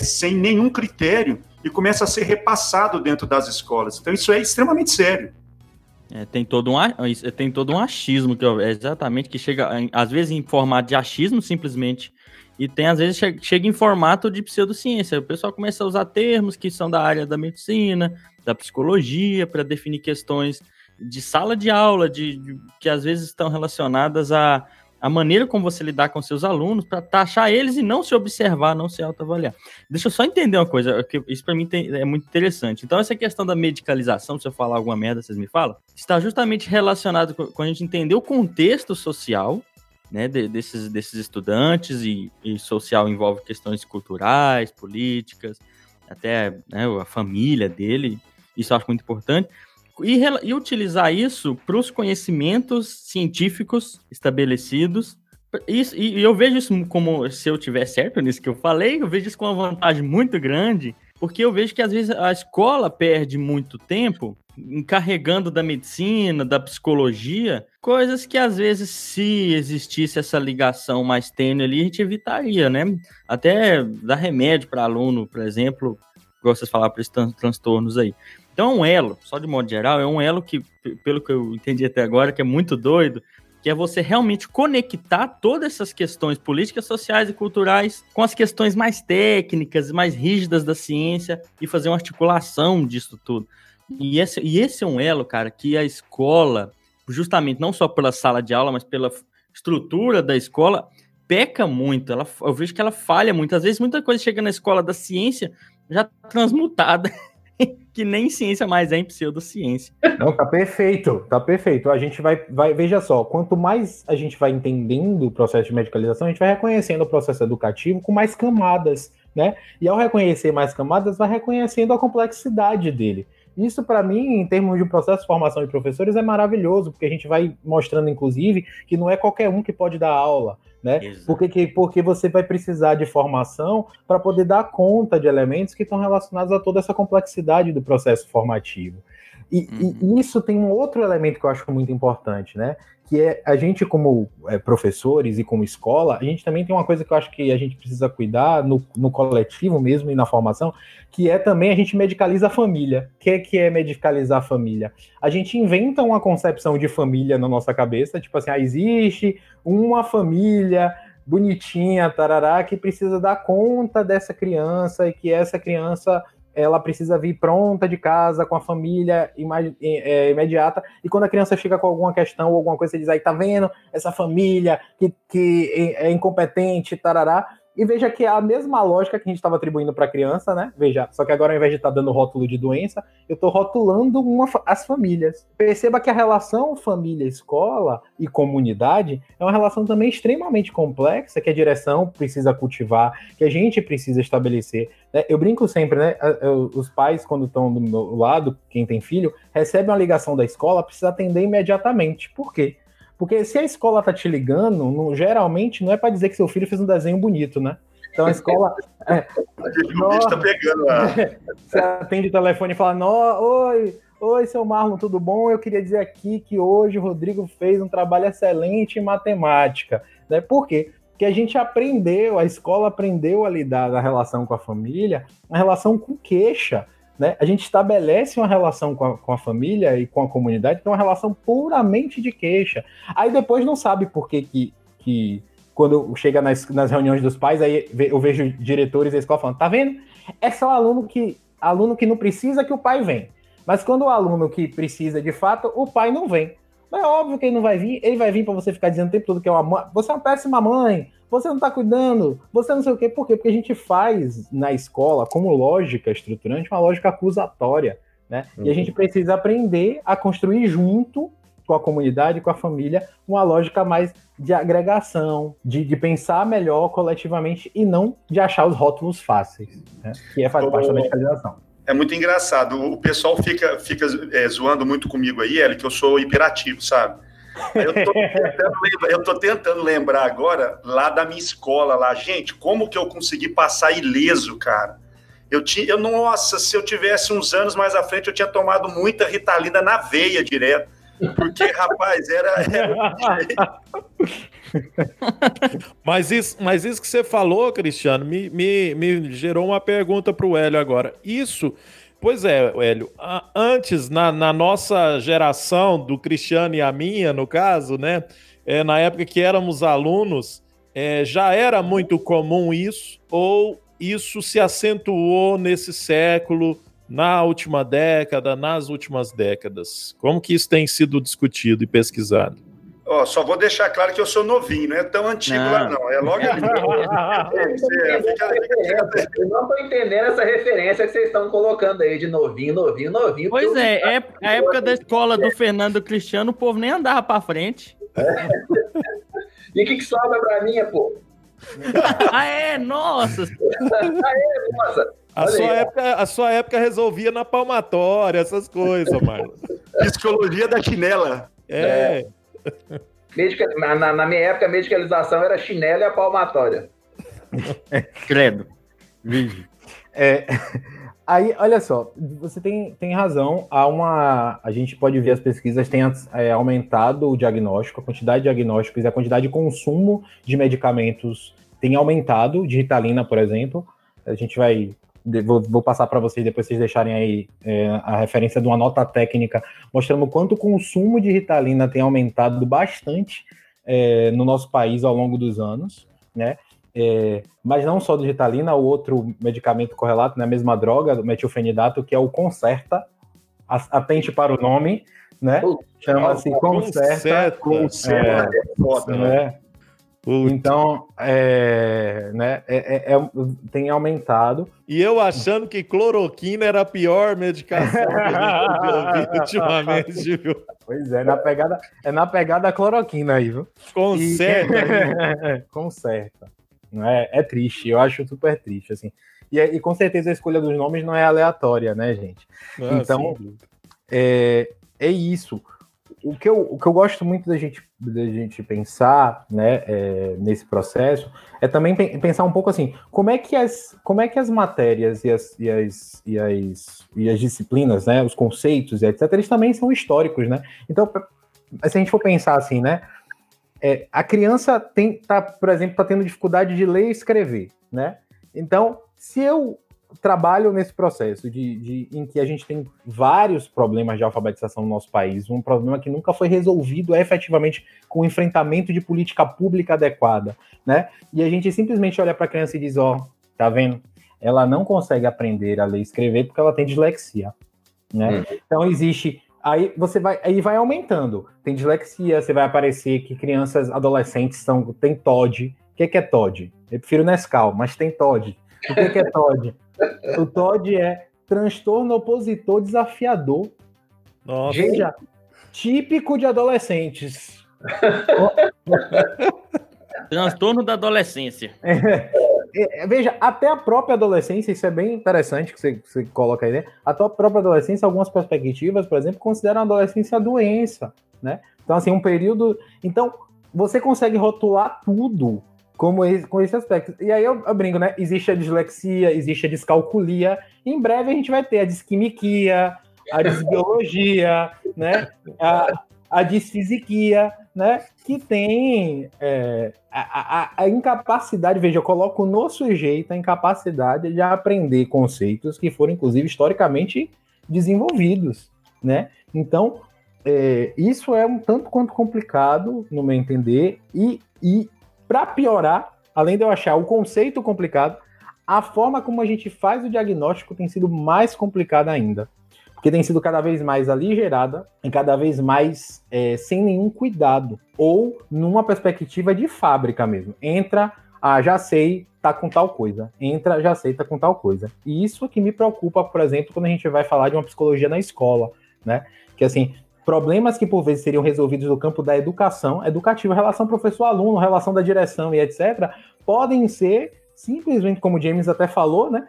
sem nenhum critério e começa a ser repassado dentro das escolas. Então isso é extremamente sério. Tem todo um achismo, que exatamente, que chega, às vezes, em formato de achismo, simplesmente, e tem, às vezes, chega em formato de pseudociência. O pessoal começa a usar termos que são da área da medicina, da psicologia, para definir questões de sala de aula, que, às vezes, estão relacionadas à maneira como você lidar com seus alunos, para taxar eles e não se observar, não se autoavaliar. Deixa eu só entender uma coisa, que isso para mim é muito interessante. Então, essa questão da medicalização, se eu falar alguma merda, vocês me falam, está justamente relacionado com a gente entender o contexto social, né, desses estudantes, e social envolve questões culturais, políticas, até, né, a família dele, isso eu acho muito importante. E utilizar isso para os conhecimentos científicos estabelecidos. E eu vejo isso como, se eu tiver certo nisso que eu falei, eu vejo isso com uma vantagem muito grande, porque eu vejo que às vezes a escola perde muito tempo encarregando da medicina, da psicologia, coisas que às vezes, se existisse essa ligação mais tênue ali, a gente evitaria, né? Até dar remédio para aluno, por exemplo, igual vocês falaram, para esses transtornos aí. Então é um elo, só de modo geral, é um elo que, pelo que eu entendi até agora, que é muito doido, que é você realmente conectar todas essas questões políticas, sociais e culturais com as questões mais técnicas, mais rígidas da ciência, e fazer uma articulação disso tudo. E esse é um elo, cara, que a escola, justamente não só pela sala de aula, mas pela estrutura da escola, peca muito. Eu vejo que ela falha muito. Às vezes muita coisa chega na escola da ciência já transmutada, que nem ciência mais é, em pseudociência. Não, tá perfeito. A gente vai, veja só, quanto mais a gente vai entendendo o processo de medicalização, a gente vai reconhecendo o processo educativo com mais camadas, né? E ao reconhecer mais camadas, vai reconhecendo a complexidade dele. Isso, para mim, em termos de um processo de formação de professores, é maravilhoso, porque a gente vai mostrando, inclusive, que não é qualquer um que pode dar aula, né? Porque você vai precisar de formação para poder dar conta de elementos que estão relacionados a toda essa complexidade do processo formativo. E isso tem um outro elemento que eu acho muito importante, né? Que é a gente, como professores e como escola, a gente também tem uma coisa que eu acho que a gente precisa cuidar no coletivo mesmo e na formação, que é também a gente medicaliza a família. O que é medicalizar a família? A gente inventa uma concepção de família na nossa cabeça, tipo assim, existe uma família bonitinha, tarará, que precisa dar conta dessa criança e que essa criança... ela precisa vir pronta de casa, com a família imediata, e quando a criança chega com alguma questão ou alguma coisa, você diz, aí tá vendo essa família que é incompetente, tarará, e veja que é a mesma lógica que a gente estava atribuindo para a criança, né, veja, só que agora ao invés de estar dando rótulo de doença, eu estou rotulando as famílias. Perceba que a relação família-escola e comunidade é uma relação também extremamente complexa, que a direção precisa cultivar, que a gente precisa estabelecer. Eu brinco sempre, né? Os pais, quando estão do meu lado, quem tem filho, recebe uma ligação da escola, precisa atender imediatamente. Por quê? Porque se a escola tá te ligando, geralmente não é para dizer que seu filho fez um desenho bonito, né? Então a escola... o bicho tá pegando lá. Você atende o telefone e fala, oi, seu Marlon, tudo bom? Eu queria dizer aqui que hoje o Rodrigo fez um trabalho excelente em matemática. Né? Por quê? Que a gente aprendeu, a escola aprendeu a lidar na relação com a família, na relação com queixa, né? A gente estabelece uma relação com a família e com a comunidade, que é uma relação puramente de queixa. Aí depois não sabe por que quando chega nas reuniões dos pais, aí eu vejo diretores da escola falando, tá vendo? Esse é o aluno que não precisa que o pai venha. Mas quando o aluno que precisa de fato, o pai não vem. É óbvio que ele não vai vir, ele vai vir pra você ficar dizendo o tempo todo que você é uma péssima mãe, você não tá cuidando, você não sei o quê. Por quê? Porque a gente faz na escola, como lógica estruturante, uma lógica acusatória, né? E a gente precisa aprender a construir junto com a comunidade, com a família, uma lógica mais de agregação, de pensar melhor coletivamente e não de achar os rótulos fáceis, né? Que é fazer parte da medicalização. É muito engraçado, o pessoal fica zoando muito comigo aí, Hélio, que eu sou hiperativo, sabe? Eu tô tentando lembrar agora, lá da minha escola, lá, gente, como que eu consegui passar ileso, cara? Nossa, se eu tivesse uns anos mais à frente, eu tinha tomado muita Ritalina na veia direto, porque, rapaz, era... Mas isso que você falou, Cristiano, me gerou uma pergunta para o Hélio agora. Isso, pois é, Hélio, antes, na nossa geração, do Cristiano e a minha, no caso, né, na época que éramos alunos, já era muito comum isso, ou isso se acentuou nesse século, na última década, nas últimas décadas? Como que isso tem sido discutido e pesquisado? Só vou deixar claro que eu sou novinho, não é tão antigo lá, não. É logo ali. Eu não estou entendendo essa referência que vocês estão colocando aí de novinho. Pois é, a época da escola do Fernando Cristiano, o povo nem andava para frente. É. E o que sobra para mim, pô? Nossa! A sua época resolvia na palmatória, essas coisas, Marlon. Psicologia da chinela. Na minha época, a medicalização era chinela e a palmatória. Credo. Vídeo. Aí, olha só, você tem razão. A gente pode ver as pesquisas têm aumentado o diagnóstico, a quantidade de diagnósticos e a quantidade de consumo de medicamentos tem aumentado, de Ritalina, por exemplo. A gente vai... Vou passar para vocês, depois vocês deixarem aí a referência de uma nota técnica mostrando quanto o consumo de Ritalina tem aumentado bastante no nosso país ao longo dos anos, né? Mas não só do Ritalina, o outro medicamento correlato, né, a mesma droga, o metilfenidato, que é o Concerta, atente para o nome, né? Chama-se Concerta. Concerta é foda, né? Então, tem aumentado. E eu achando que cloroquina era a pior medicação que a gente ouviu ultimamente, viu? Pois é, na pegada da cloroquina aí, viu? Concerta. É triste, eu acho super triste, assim. E com certeza a escolha dos nomes não é aleatória, né, gente? Então, é isso. O que eu gosto muito da gente pensar, né, nesse processo é também pensar um pouco assim, como é que as matérias e as disciplinas, né, os conceitos, etc., eles também são históricos, né? Então, se a gente for pensar assim, né, a criança por exemplo, tendo dificuldade de ler e escrever, né? Então, se eu trabalho nesse processo em que a gente tem vários problemas de alfabetização no nosso país, um problema que nunca foi resolvido efetivamente com o enfrentamento de política pública adequada, né? E a gente simplesmente olha para a criança e diz, tá vendo? Ela não consegue aprender a ler e escrever porque ela tem dislexia, né? Então existe... Aí você vai aumentando. Tem dislexia, você vai aparecer que crianças, adolescentes tem TOD. O que é TOD? Eu prefiro Nescau, mas tem TOD. O que é TOD? O TOD é transtorno opositor desafiador. Nossa. Veja, típico de adolescentes. Transtorno da adolescência. Veja, até a própria adolescência, isso é bem interessante que você coloca aí, né? Até a própria adolescência, algumas perspectivas, por exemplo, consideram a adolescência doença, né? Então, assim, um período... Então, você consegue rotular tudo com esse aspecto. E aí eu brinco, né? Existe a dislexia, existe a discalculia. Em breve a gente vai ter a disquimiquia, a disbiologia, né? A disfisiquia, né? Que tem a incapacidade... Veja, eu coloco no sujeito a incapacidade de aprender conceitos que foram, inclusive, historicamente desenvolvidos, né? Então, isso é um tanto quanto complicado, no meu entender, e para piorar, além de eu achar o conceito complicado, a forma como a gente faz o diagnóstico tem sido mais complicada ainda, porque tem sido cada vez mais aligerada e cada vez mais sem nenhum cuidado, ou numa perspectiva de fábrica mesmo. Entra, já sei, tá com tal coisa. Entra, já sei, tá com tal coisa. E isso que me preocupa, por exemplo, quando a gente vai falar de uma psicologia na escola, né? Que assim... Problemas que, por vezes, seriam resolvidos no campo da educação, educativa, relação professor-aluno, relação da direção e etc., podem ser, simplesmente, como o James até falou, né,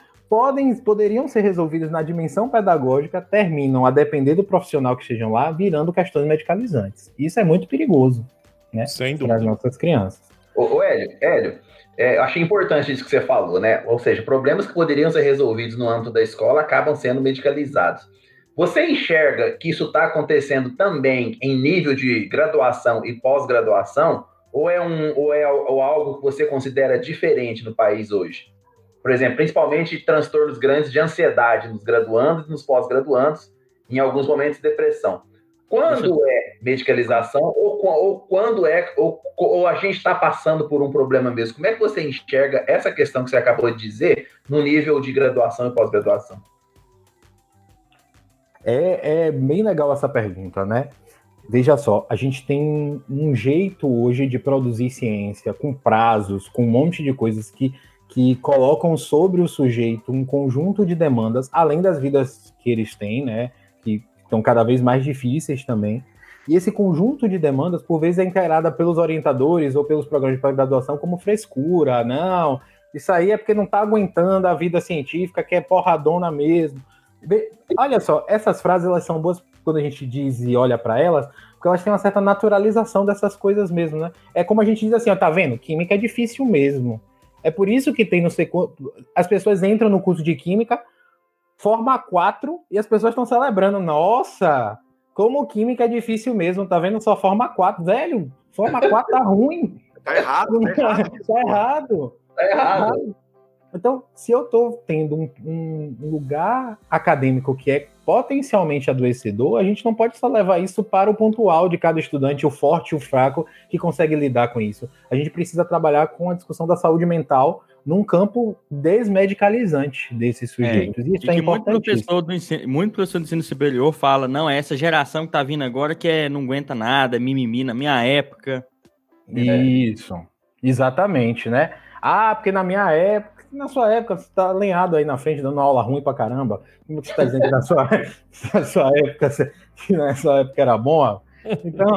poderiam ser resolvidos na dimensão pedagógica, terminam, a depender do profissional que estejam lá, virando questões medicalizantes. Isso é muito perigoso, né, para as nossas crianças. Ô, Hélio, eu achei importante isso que você falou, né? Ou seja, problemas que poderiam ser resolvidos no âmbito da escola acabam sendo medicalizados. Você enxerga que isso está acontecendo também em nível de graduação e pós-graduação, ou é algo que você considera diferente no país hoje? Por exemplo, principalmente transtornos grandes de ansiedade nos graduandos e nos pós-graduandos, em alguns momentos depressão. Quando é medicalização ou quando a gente está passando por um problema mesmo? Como é que você enxerga essa questão que você acabou de dizer no nível de graduação e pós-graduação? É bem legal essa pergunta, né? Veja só, a gente tem um jeito hoje de produzir ciência com prazos, com um monte de coisas que colocam sobre o sujeito um conjunto de demandas, além das vidas que eles têm, né? Que estão cada vez mais difíceis também. E esse conjunto de demandas, por vezes, é encarada pelos orientadores ou pelos programas de pós-graduação como frescura. Não, isso aí é porque não está aguentando a vida científica, que é porradona mesmo. Olha só, essas frases, elas são boas quando a gente diz e olha para elas, porque elas têm uma certa naturalização dessas coisas mesmo, né? É como a gente diz assim, ó, tá vendo? Química é difícil mesmo. É por isso que tem no secu... As pessoas entram no curso de Química, forma 4, e as pessoas estão celebrando. Nossa, como Química é difícil mesmo, tá vendo? Só forma 4. Velho, forma 4 tá ruim. Tá errado. Então, se eu estou tendo um lugar acadêmico que é potencialmente adoecedor, a gente não pode só levar isso para o pontual de cada estudante, o forte e o fraco, que consegue lidar com isso. A gente precisa trabalhar com a discussão da saúde mental num campo desmedicalizante desses sujeitos. Isso é importantíssimo. Muito professor do ensino superior fala, não, é essa geração que está vindo agora que não aguenta nada, mimimi, na minha época. Isso, exatamente, né? Ah, porque na minha época... Na sua época, você tá lenhado aí na frente, dando aula ruim pra caramba. Como que você tá dizendo que na sua época era bom? Então...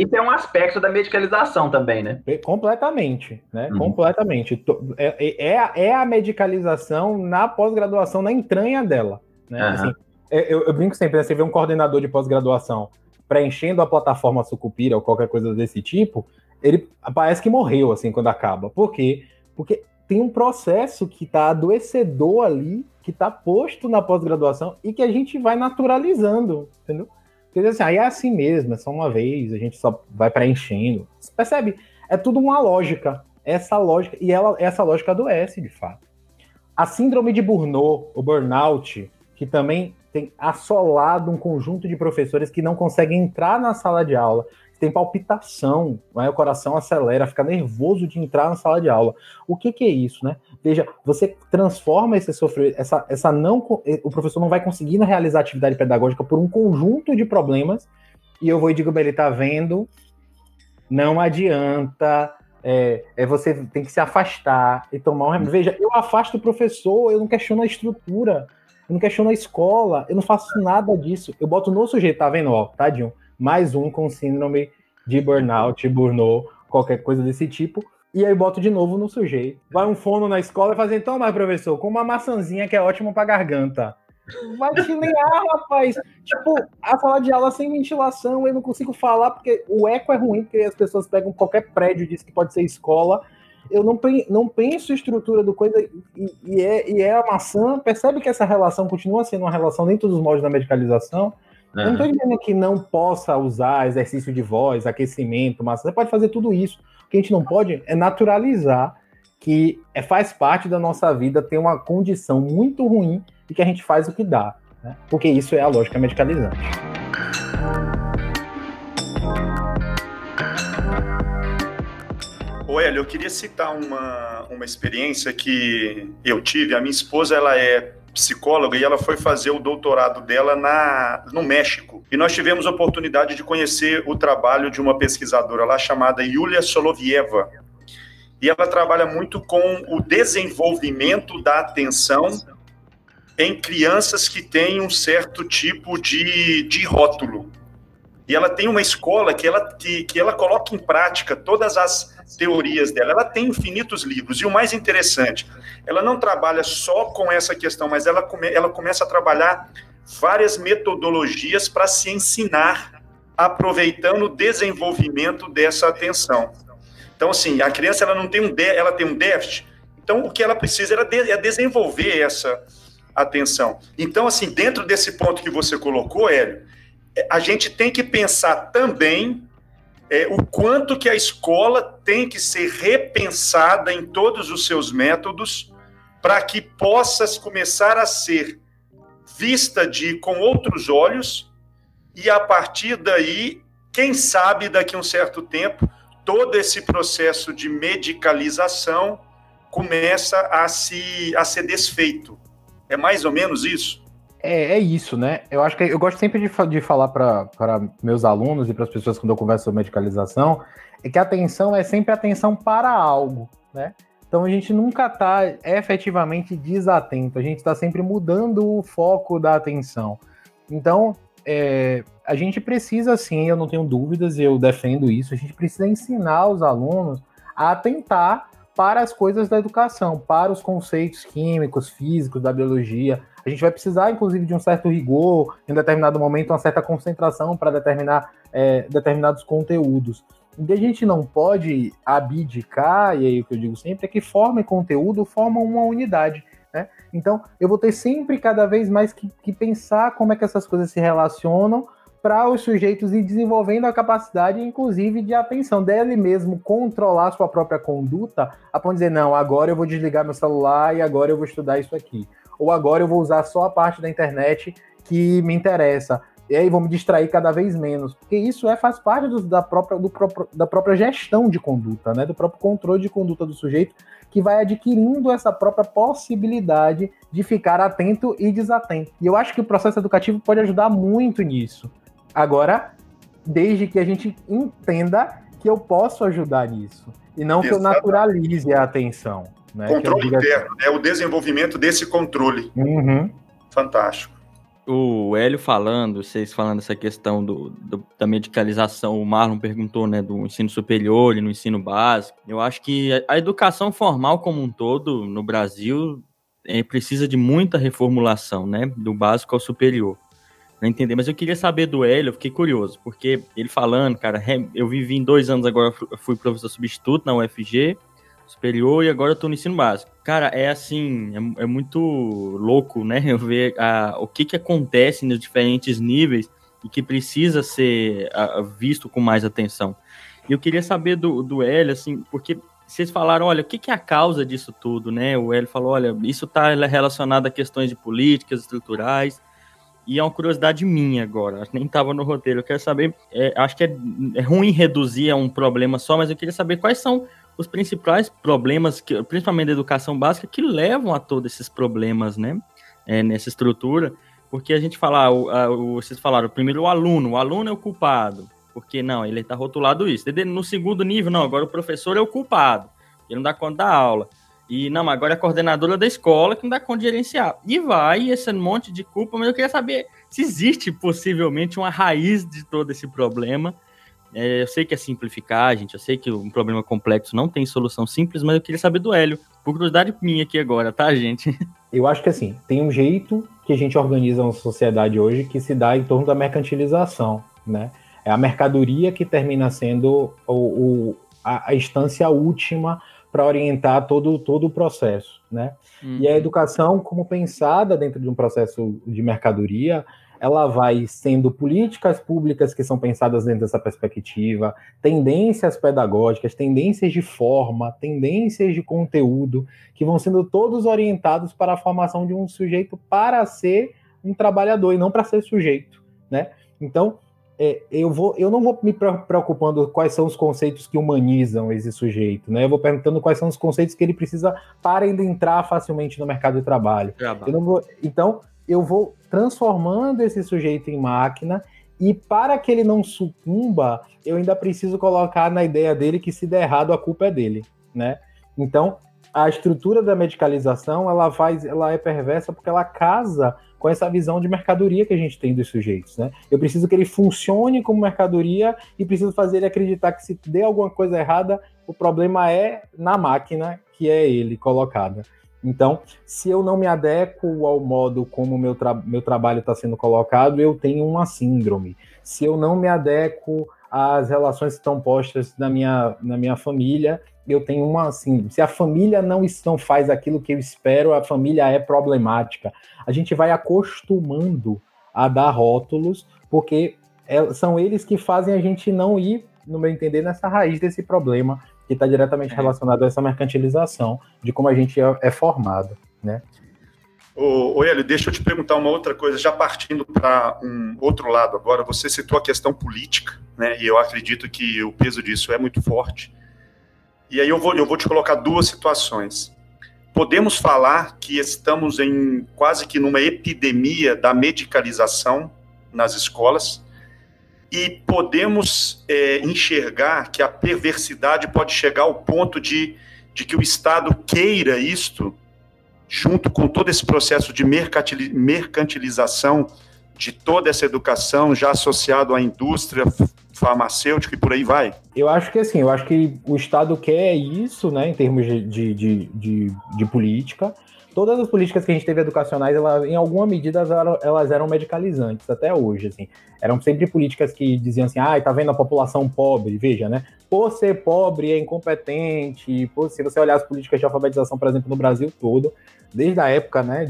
Isso é um aspecto da medicalização também, né? Completamente, né? Uhum. Completamente. É a medicalização na pós-graduação, na entranha dela, né? Uhum. Assim, Eu brinco sempre, né? Você vê um coordenador de pós-graduação preenchendo a plataforma Sucupira ou qualquer coisa desse tipo, ele parece que morreu, assim, quando acaba. Por quê? Porque tem um processo que está adoecedor ali, que está posto na pós-graduação e que a gente vai naturalizando, entendeu? Porque assim, aí é assim mesmo, é só uma vez, a gente só vai preenchendo. Você percebe? É tudo uma lógica. Essa lógica, essa lógica adoece, de fato. A síndrome de burnout, que também tem assolado um conjunto de professores que não conseguem entrar na sala de aula. Tem palpitação, né? O coração acelera, fica nervoso de entrar na sala de aula. O que é isso, né? Veja, você transforma esse sofrimento, o professor não vai conseguindo realizar atividade pedagógica por um conjunto de problemas, e eu vou e digo, bem, ele tá vendo, não adianta, você tem que se afastar e tomar um remédio. Veja, eu afasto o professor, eu não questiono a estrutura, eu não questiono a escola, eu não faço nada disso, eu boto no sujeito, tá vendo, ó, tadinho. Mais um com síndrome de burnout, burnout, qualquer coisa desse tipo. E aí boto de novo no sujeito. Vai um fono na escola e faz assim, toma, professor, com uma maçãzinha que é ótimo pra garganta. Vai te liar, rapaz. Tipo, a sala de aula sem ventilação, eu não consigo falar porque o eco é ruim, porque as pessoas pegam qualquer prédio e dizem que pode ser escola. Eu não penso estrutura do coisa e é a maçã. Percebe que essa relação continua sendo uma relação dentro dos moldes da medicalização? Eu não estou dizendo que não possa usar exercício de voz, aquecimento, massa. Você pode fazer tudo isso. O que a gente não pode é naturalizar que faz parte da nossa vida ter uma condição muito ruim e que a gente faz o que dá, né? Porque isso é a lógica medicalizante. Ô, Hélio, eu queria citar uma experiência que eu tive. A minha esposa, ela é psicóloga, e ela foi fazer o doutorado dela no México. E nós tivemos a oportunidade de conhecer o trabalho de uma pesquisadora lá chamada Yulia Solovieva. E ela trabalha muito com o desenvolvimento da atenção em crianças que têm um certo tipo de rótulo. E ela tem uma escola que ela coloca em prática todas as teorias dela. Ela tem infinitos livros. E o mais interessante, ela não trabalha só com essa questão, mas ela começa a trabalhar várias metodologias para se ensinar, aproveitando o desenvolvimento dessa atenção. Então, assim, a criança ela não tem ela tem um déficit. Então, o que ela precisa é desenvolver essa atenção. Então, assim, dentro desse ponto que você colocou, Hélio, a gente tem que pensar também o quanto que a escola tem que ser repensada em todos os seus métodos para que possa começar a ser vista com outros olhos e, a partir daí, quem sabe, daqui a um certo tempo, todo esse processo de medicalização começa a ser desfeito. É mais ou menos isso? É isso, né? Eu acho que eu gosto sempre de falar para meus alunos e para as pessoas quando eu converso sobre medicalização, é que a atenção é sempre atenção para algo, né? Então a gente nunca está efetivamente desatento, a gente está sempre mudando o foco da atenção. Então, a gente precisa, sim, eu não tenho dúvidas, eu defendo isso, a gente precisa ensinar os alunos a atentar para as coisas da educação, para os conceitos químicos, físicos, da biologia. A gente vai precisar, inclusive, de um certo rigor, em um determinado momento, uma certa concentração para determinar determinados conteúdos. O que a gente não pode abdicar, e aí o que eu digo sempre, é que forma e conteúdo formam uma unidade, né? Então, eu vou ter sempre, cada vez mais, que pensar como é que essas coisas se relacionam para os sujeitos ir desenvolvendo a capacidade, inclusive, de atenção dele mesmo, controlar sua própria conduta, a ponto de dizer, não, agora eu vou desligar meu celular e agora eu vou estudar isso aqui. Ou agora eu vou usar só a parte da internet que me interessa, e aí vou me distrair cada vez menos, porque isso faz parte da própria gestão de conduta, né? Do próprio controle de conduta do sujeito, que vai adquirindo essa própria possibilidade de ficar atento e desatento. E eu acho que o processo educativo pode ajudar muito nisso. Agora, desde que a gente entenda que eu posso ajudar nisso, e não que eu naturalize a atenção. Né? Controle interno, assim, o desenvolvimento desse controle. Uhum. Fantástico. O Hélio falando, vocês falando essa questão da medicalização, o Marlon perguntou, né, do ensino superior e no ensino básico. Eu acho que a educação formal como um todo no Brasil precisa de muita reformulação, né? Do básico ao superior. Não entendi, mas eu queria saber do Hélio, eu fiquei curioso, porque ele falando, cara, eu vivi em 2 anos agora, fui professor substituto na UFG, superior, e agora eu tô no ensino básico. Cara, é assim, é muito louco, né, eu ver o que que acontece nos diferentes níveis e que precisa ser visto com mais atenção. E eu queria saber do Hélio, assim, porque vocês falaram, olha, o que que é a causa disso tudo, né? O Hélio falou, olha, isso tá relacionado a questões de políticas estruturais. E é uma curiosidade minha agora, nem estava no roteiro, eu quero saber, acho que é ruim reduzir a um problema só, mas eu queria saber quais são os principais problemas, principalmente da educação básica, que levam a todos esses problemas, né, nessa estrutura, porque a gente fala, vocês falaram, primeiro o aluno é o culpado, porque não, ele está rotulado isso, no segundo nível, não, agora o professor é o culpado, ele não dá conta da aula. E não, agora é a coordenadora da escola que não dá conta de gerenciar. E vai esse monte de culpa, mas eu queria saber se existe possivelmente uma raiz de todo esse problema. Eu sei que é simplificar, gente, eu sei que um problema complexo não tem solução simples, mas eu queria saber do Hélio, por curiosidade minha aqui agora, tá, gente? Eu acho que assim, tem um jeito que a gente organiza uma sociedade hoje que se dá em torno da mercantilização, né? É a mercadoria que termina sendo a instância última para orientar todo o processo, né? E a educação, como pensada dentro de um processo de mercadoria, ela vai sendo políticas públicas que são pensadas dentro dessa perspectiva, tendências pedagógicas, tendências de forma, tendências de conteúdo, que vão sendo todos orientados para a formação de um sujeito para ser um trabalhador e não para ser sujeito, né? Então, eu não vou me preocupando quais são os conceitos que humanizam esse sujeito, né? Eu vou perguntando quais são os conceitos que ele precisa para ele entrar facilmente no mercado de trabalho. Então, eu vou transformando esse sujeito em máquina e para que ele não sucumba, eu ainda preciso colocar na ideia dele que se der errado, a culpa é dele, né? Então, a estrutura da medicalização, ela é perversa porque ela casa com essa visão de mercadoria que a gente tem dos sujeitos, né? Eu preciso que ele funcione como mercadoria e preciso fazer ele acreditar que se der alguma coisa errada, o problema é na máquina que é ele colocada. Então, se eu não me adequo ao modo como o meu trabalho está sendo colocado, eu tenho uma síndrome. Se eu não me adequo às relações que estão postas na minha família, eu tenho uma síndrome. Se a família não faz aquilo que eu espero, a família é problemática. A gente vai acostumando a dar rótulos, porque são eles que fazem a gente não ir, no meu entender, nessa raiz desse problema, que está diretamente relacionado a essa mercantilização, de como a gente é formado, né? Ô, Hélio, deixa eu te perguntar uma outra coisa, já partindo para um outro lado agora, você citou a questão política, né? E eu acredito que o peso disso é muito forte. E aí eu vou te colocar duas situações. Podemos falar que estamos em quase que numa epidemia da medicalização nas escolas e podemos enxergar que a perversidade pode chegar ao ponto de que o Estado queira isto, junto com todo esse processo de mercantilização de toda essa educação já associado à indústria farmacêutica e por aí vai? Eu acho que assim, eu acho que o Estado quer isso, né, em termos de política. Todas as políticas que a gente teve educacionais, em alguma medida, elas eram medicalizantes até hoje, assim. Eram sempre políticas que diziam assim, tá vendo a população pobre? Veja, né? Por ser pobre é incompetente. Se você olhar as políticas de alfabetização, por exemplo, no Brasil todo, desde a época, né,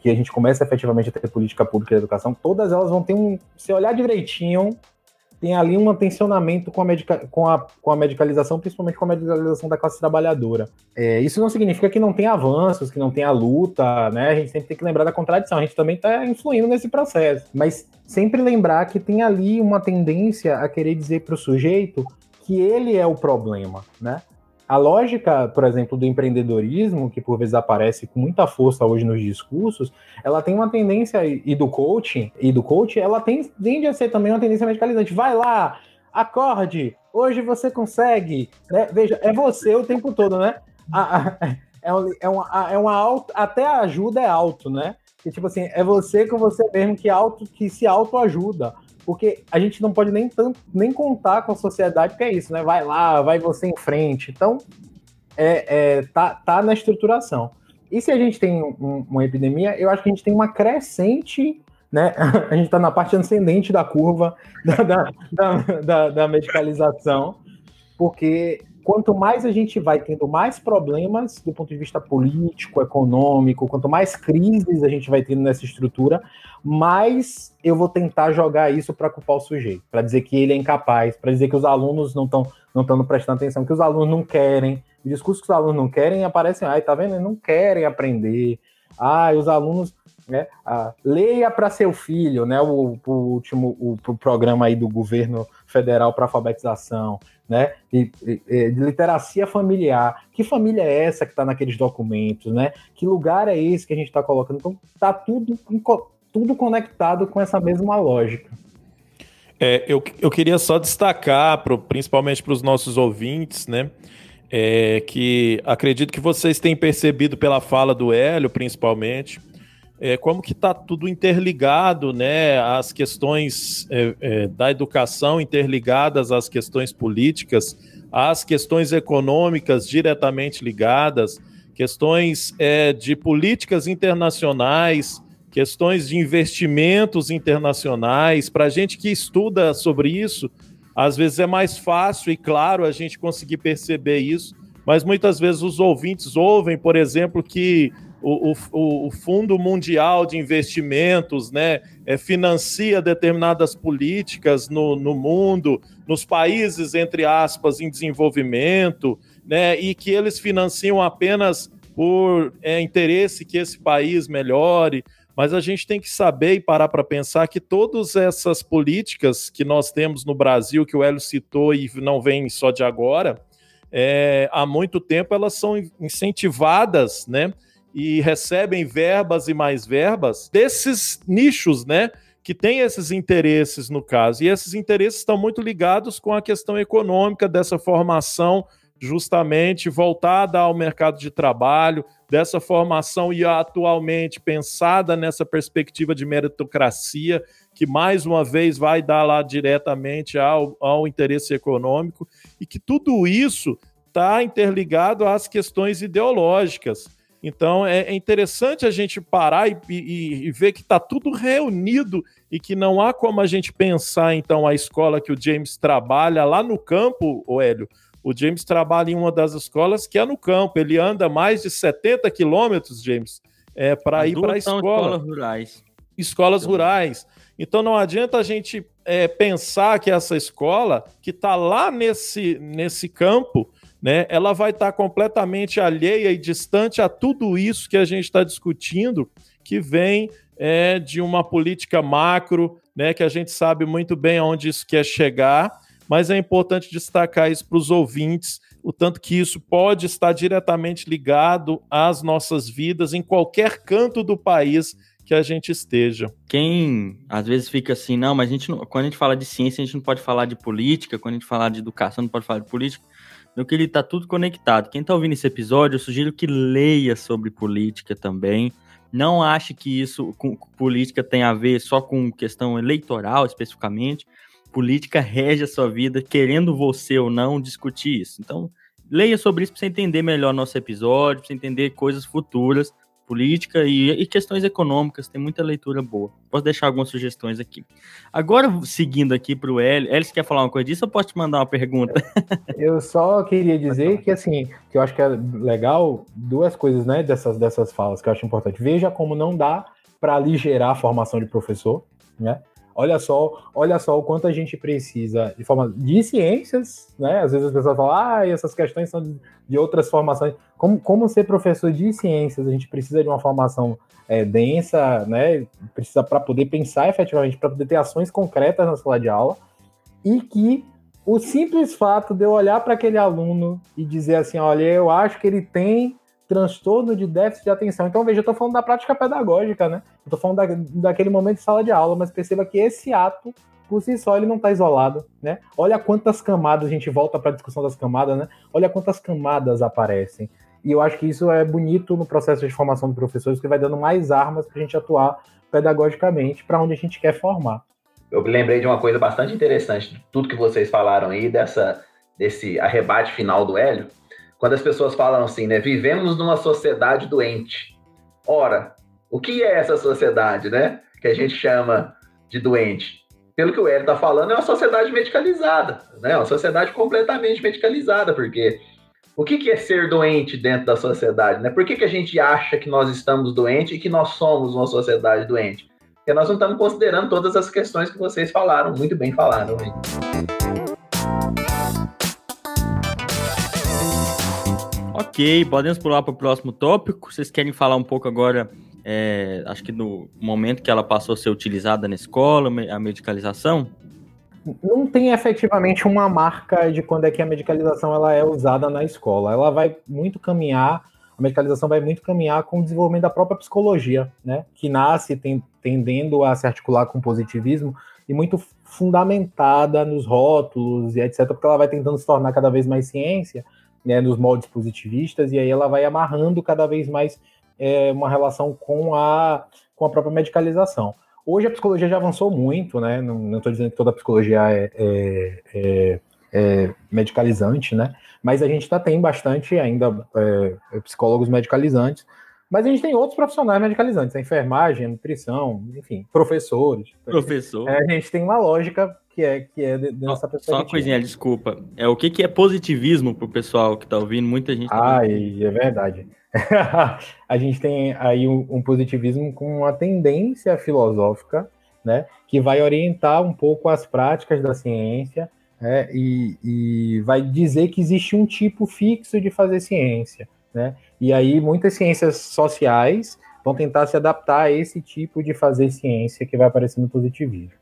que a gente começa efetivamente a ter política pública de educação, todas elas vão ter se olhar direitinho, tem ali um atencionamento com a medicalização, principalmente com a medicalização da classe trabalhadora. Isso não significa que não tem avanços, que não tenha luta, né? A gente sempre tem que lembrar da contradição, a gente também está influindo nesse processo. Mas sempre lembrar que tem ali uma tendência a querer dizer para o sujeito que ele é o problema, né? A lógica, por exemplo, do empreendedorismo, que por vezes aparece com muita força hoje nos discursos, ela tem uma tendência, e do coaching, ela tende a ser também uma tendência medicalizante. Vai lá, acorde, hoje você consegue, né? Veja, é você o tempo todo, né? Até a ajuda é auto, né? Que, tipo assim, é você com você mesmo que se autoajuda. Porque a gente não pode nem contar com a sociedade, que é isso, né? Vai lá, vai você em frente. Então, tá na estruturação. E se a gente tem uma epidemia, eu acho que a gente tem uma crescente, né? A gente está na parte ascendente da curva da medicalização, porque quanto mais a gente vai tendo mais problemas do ponto de vista político, econômico, quanto mais crises a gente vai tendo nessa estrutura, mais eu vou tentar jogar isso para culpar o sujeito, para dizer que ele é incapaz, para dizer que os alunos não estão prestando atenção, que os alunos não querem. O discurso que os alunos não querem aparece, ai, tá vendo? Eles não querem aprender. Ai, os alunos, né? Ah, leia para seu filho, né? O último o programa aí do governo federal para alfabetização, né? E de literacia familiar. Que família é essa que está naqueles documentos, né? Que lugar é esse que a gente está colocando? Então, tá tudo conectado com essa mesma lógica. É, eu queria só destacar, principalmente para os nossos ouvintes, né? É que acredito que vocês têm percebido pela fala do Hélio, principalmente, como que está tudo interligado, né? As questões da educação interligadas às questões políticas, às questões econômicas diretamente ligadas, questões de políticas internacionais, questões de investimentos internacionais. Para a gente que estuda sobre isso, às vezes é mais fácil e claro a gente conseguir perceber isso, mas muitas vezes os ouvintes ouvem, por exemplo, que o Fundo Mundial de Investimentos, né, financia determinadas políticas no mundo, nos países, entre aspas, em desenvolvimento, né, e que eles financiam apenas por interesse que esse país melhore. Mas a gente tem que saber e parar para pensar que todas essas políticas que nós temos no Brasil, que o Hélio citou e não vem só de agora, há muito tempo elas são incentivadas, né, e recebem verbas e mais verbas desses nichos, né, que têm esses interesses no caso. E esses interesses estão muito ligados com a questão econômica dessa formação justamente voltada ao mercado de trabalho, dessa formação e atualmente pensada nessa perspectiva de meritocracia, que mais uma vez vai dar lá diretamente ao interesse econômico, e que tudo isso está interligado às questões ideológicas. Então é interessante a gente parar e ver que está tudo reunido e que não há como a gente pensar então a escola que o James trabalha lá no campo, o Hélio. O James trabalha em uma das escolas que é no campo. Ele anda mais de 70 quilômetros, James, para ir para a escola. Escolas rurais. Então não adianta a gente pensar que essa escola, que está lá nesse campo, né, ela vai estar completamente alheia e distante a tudo isso que a gente está discutindo, que vem de uma política macro, né, que a gente sabe muito bem aonde isso quer chegar. Mas é importante destacar isso para os ouvintes, o tanto que isso pode estar diretamente ligado às nossas vidas em qualquer canto do país que a gente esteja. Quem às vezes fica assim, não, mas quando a gente fala de ciência, a gente não pode falar de política, quando a gente falar de educação, não pode falar de política, no que ele está tudo conectado. Quem está ouvindo esse episódio, eu sugiro que leia sobre política também. Não ache que isso com política tem a ver só com questão eleitoral especificamente. Política rege a sua vida, querendo você ou não discutir isso. Então, leia sobre isso para você entender melhor nosso episódio, para você entender coisas futuras, política e questões econômicas. Tem muita leitura boa. Posso deixar algumas sugestões aqui. Agora, seguindo aqui para o Hélio. Hélio, você quer falar uma coisa disso ou posso te mandar uma pergunta? Eu só queria dizer que, assim, que eu acho que é legal duas coisas, né, dessas falas que eu acho importante. Veja como não dá para aligerar a formação de professor, né? Olha só o quanto a gente precisa de forma de ciências, né? Às vezes as pessoas falam, essas questões são de outras formações. Como ser professor de ciências? A gente precisa de uma formação densa, né? Precisa para poder pensar efetivamente, para poder ter ações concretas na sala de aula. E que o simples fato de eu olhar para aquele aluno e dizer assim, olha, eu acho que ele tem transtorno de déficit de atenção. Então, veja, eu estou falando da prática pedagógica, né? Eu estou falando daquele momento de sala de aula, mas perceba que esse ato, por si só, ele não está isolado, né? Olha quantas camadas, a gente volta para a discussão das camadas, né? Olha quantas camadas aparecem. E eu acho que isso é bonito no processo de formação de professores, que vai dando mais armas para a gente atuar pedagogicamente para onde a gente quer formar. Eu lembrei de uma coisa bastante interessante, de tudo que vocês falaram aí, desse arrebate final do Hélio, quando as pessoas falam assim, né? Vivemos numa sociedade doente. Ora, o que é essa sociedade, né? Que a gente chama de doente? Pelo que o Hélio está falando, é uma sociedade medicalizada, né? Uma sociedade completamente medicalizada, porque o que é ser doente dentro da sociedade, né? Por que a gente acha que nós estamos doentes e que nós somos uma sociedade doente? Porque nós não estamos considerando todas as questões que vocês falaram, muito bem falaram. Hein? Ok, podemos pular para o próximo tópico. Vocês querem falar um pouco agora, acho que no momento que ela passou a ser utilizada na escola, a medicalização? Não tem efetivamente uma marca de quando é que a medicalização ela é usada na escola. Ela vai muito caminhar, a medicalização vai muito caminhar com o desenvolvimento da própria psicologia, né? Que nasce tendendo a se articular com o positivismo e muito fundamentada nos rótulos e etc, porque ela vai tentando se tornar cada vez mais ciência, né, nos moldes positivistas, e aí ela vai amarrando cada vez mais uma relação com a própria medicalização. Hoje a psicologia já avançou muito, né? Não estou dizendo que toda a psicologia é medicalizante, né? Mas a gente tem bastante ainda psicólogos medicalizantes, mas a gente tem outros profissionais medicalizantes, a enfermagem, a nutrição, enfim, professores. Professor. A gente tem uma lógica que é dessa perspectiva. Só uma coisinha, desculpa. O que é positivismo para o pessoal que está ouvindo? Muita gente... é verdade. A gente tem aí um positivismo com uma tendência filosófica, né, que vai orientar um pouco as práticas da ciência, né, e vai dizer que existe um tipo fixo de fazer ciência, né, e aí muitas ciências sociais vão tentar se adaptar a esse tipo de fazer ciência que vai aparecer no positivismo.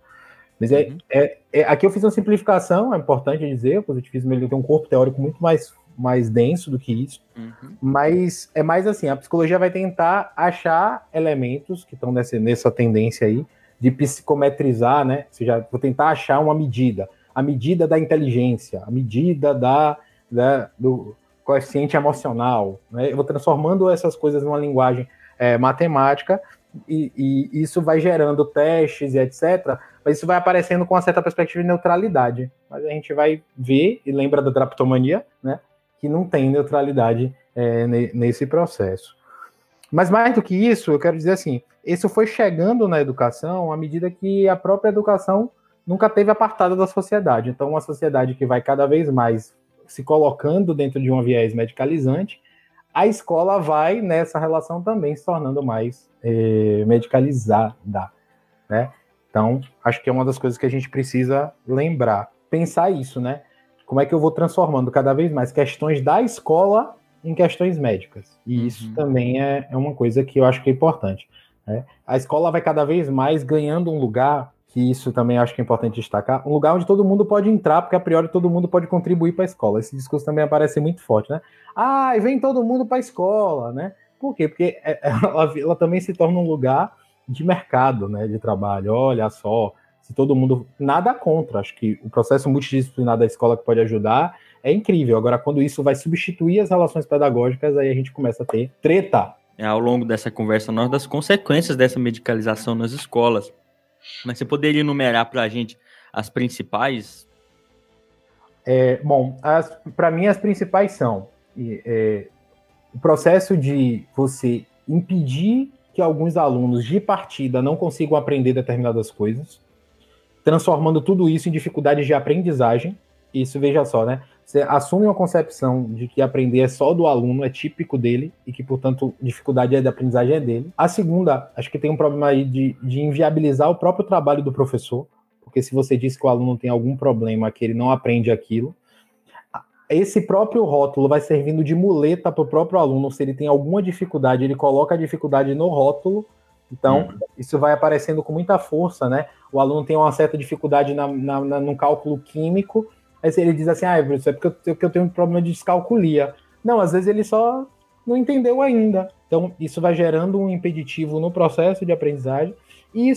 Mas aqui eu fiz uma simplificação, é importante dizer, o positivismo ele tem um corpo teórico muito mais denso do que isso, mas é mais assim, a psicologia vai tentar achar elementos que estão nessa tendência aí, de psicometrizar, né, ou seja, vou tentar achar uma medida, a medida da inteligência, a medida do coeficiente emocional, né, eu vou transformando essas coisas numa linguagem matemática, e isso vai gerando testes e etc, mas isso vai aparecendo com uma certa perspectiva de neutralidade, mas a gente vai ver, e lembra da drapetomania, né, que não tem neutralidade nesse processo. Mas mais do que isso, eu quero dizer assim, isso foi chegando na educação à medida que a própria educação nunca teve apartada da sociedade. Então, uma sociedade que vai cada vez mais se colocando dentro de um viés medicalizante, a escola vai, nessa relação, também se tornando mais medicalizada, né? Então, acho que é uma das coisas que a gente precisa lembrar, pensar isso, né? Como é que eu vou transformando cada vez mais questões da escola em questões médicas? E isso também é uma coisa que eu acho que é importante, né? A escola vai cada vez mais ganhando um lugar, que isso também acho que é importante destacar, um lugar onde todo mundo pode entrar, porque a priori todo mundo pode contribuir para a escola. Esse discurso também aparece muito forte, né? E vem todo mundo para a escola, né? Por quê? Porque ela também se torna um lugar de mercado, né? De trabalho, olha só... Se todo mundo... Nada contra. Acho que o processo multidisciplinar da escola que pode ajudar é incrível. Agora, quando isso vai substituir as relações pedagógicas, aí a gente começa a ter treta. Ao longo dessa conversa, nós das consequências dessa medicalização nas escolas. Mas você poderia enumerar para a gente as principais? Para mim, as principais são o processo de você impedir que alguns alunos de partida não consigam aprender determinadas coisas, transformando tudo isso em dificuldades de aprendizagem. Isso, veja só, né? Você assume uma concepção de que aprender é só do aluno, é típico dele, e que, portanto, dificuldade de aprendizagem é dele. A segunda, acho que tem um problema aí de inviabilizar o próprio trabalho do professor, porque se você diz que o aluno tem algum problema, que ele não aprende aquilo, esse próprio rótulo vai servindo de muleta para o próprio aluno. Se ele tem alguma dificuldade, ele coloca a dificuldade no rótulo. Então, isso vai aparecendo com muita força, né? O aluno tem uma certa dificuldade no cálculo químico, aí ele diz assim, isso é porque eu tenho um problema de discalculia. Não, às vezes ele só não entendeu ainda. Então, isso vai gerando um impeditivo no processo de aprendizagem, e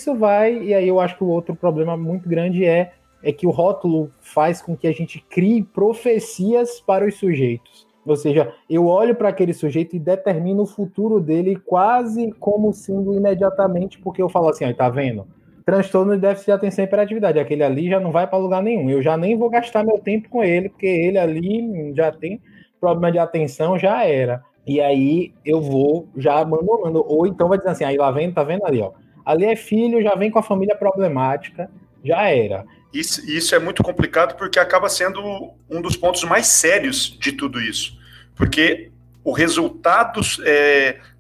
aí eu acho que o outro problema muito grande é que o rótulo faz com que a gente crie profecias para os sujeitos. Ou seja, eu olho para aquele sujeito e determino o futuro dele quase como sendo imediatamente, porque eu falo assim, tá vendo? Transtorno de déficit de atenção e hiperatividade, aquele ali já não vai para lugar nenhum, eu já nem vou gastar meu tempo com ele, porque ele ali já tem... problema de atenção já era. E aí eu vou já abandonando. Ou então vai dizer assim, aí lá vem, tá vendo ali, ó. Ali é filho, já vem com a família problemática, já era. Isso é muito complicado porque acaba sendo um dos pontos mais sérios de tudo isso. Porque o resultado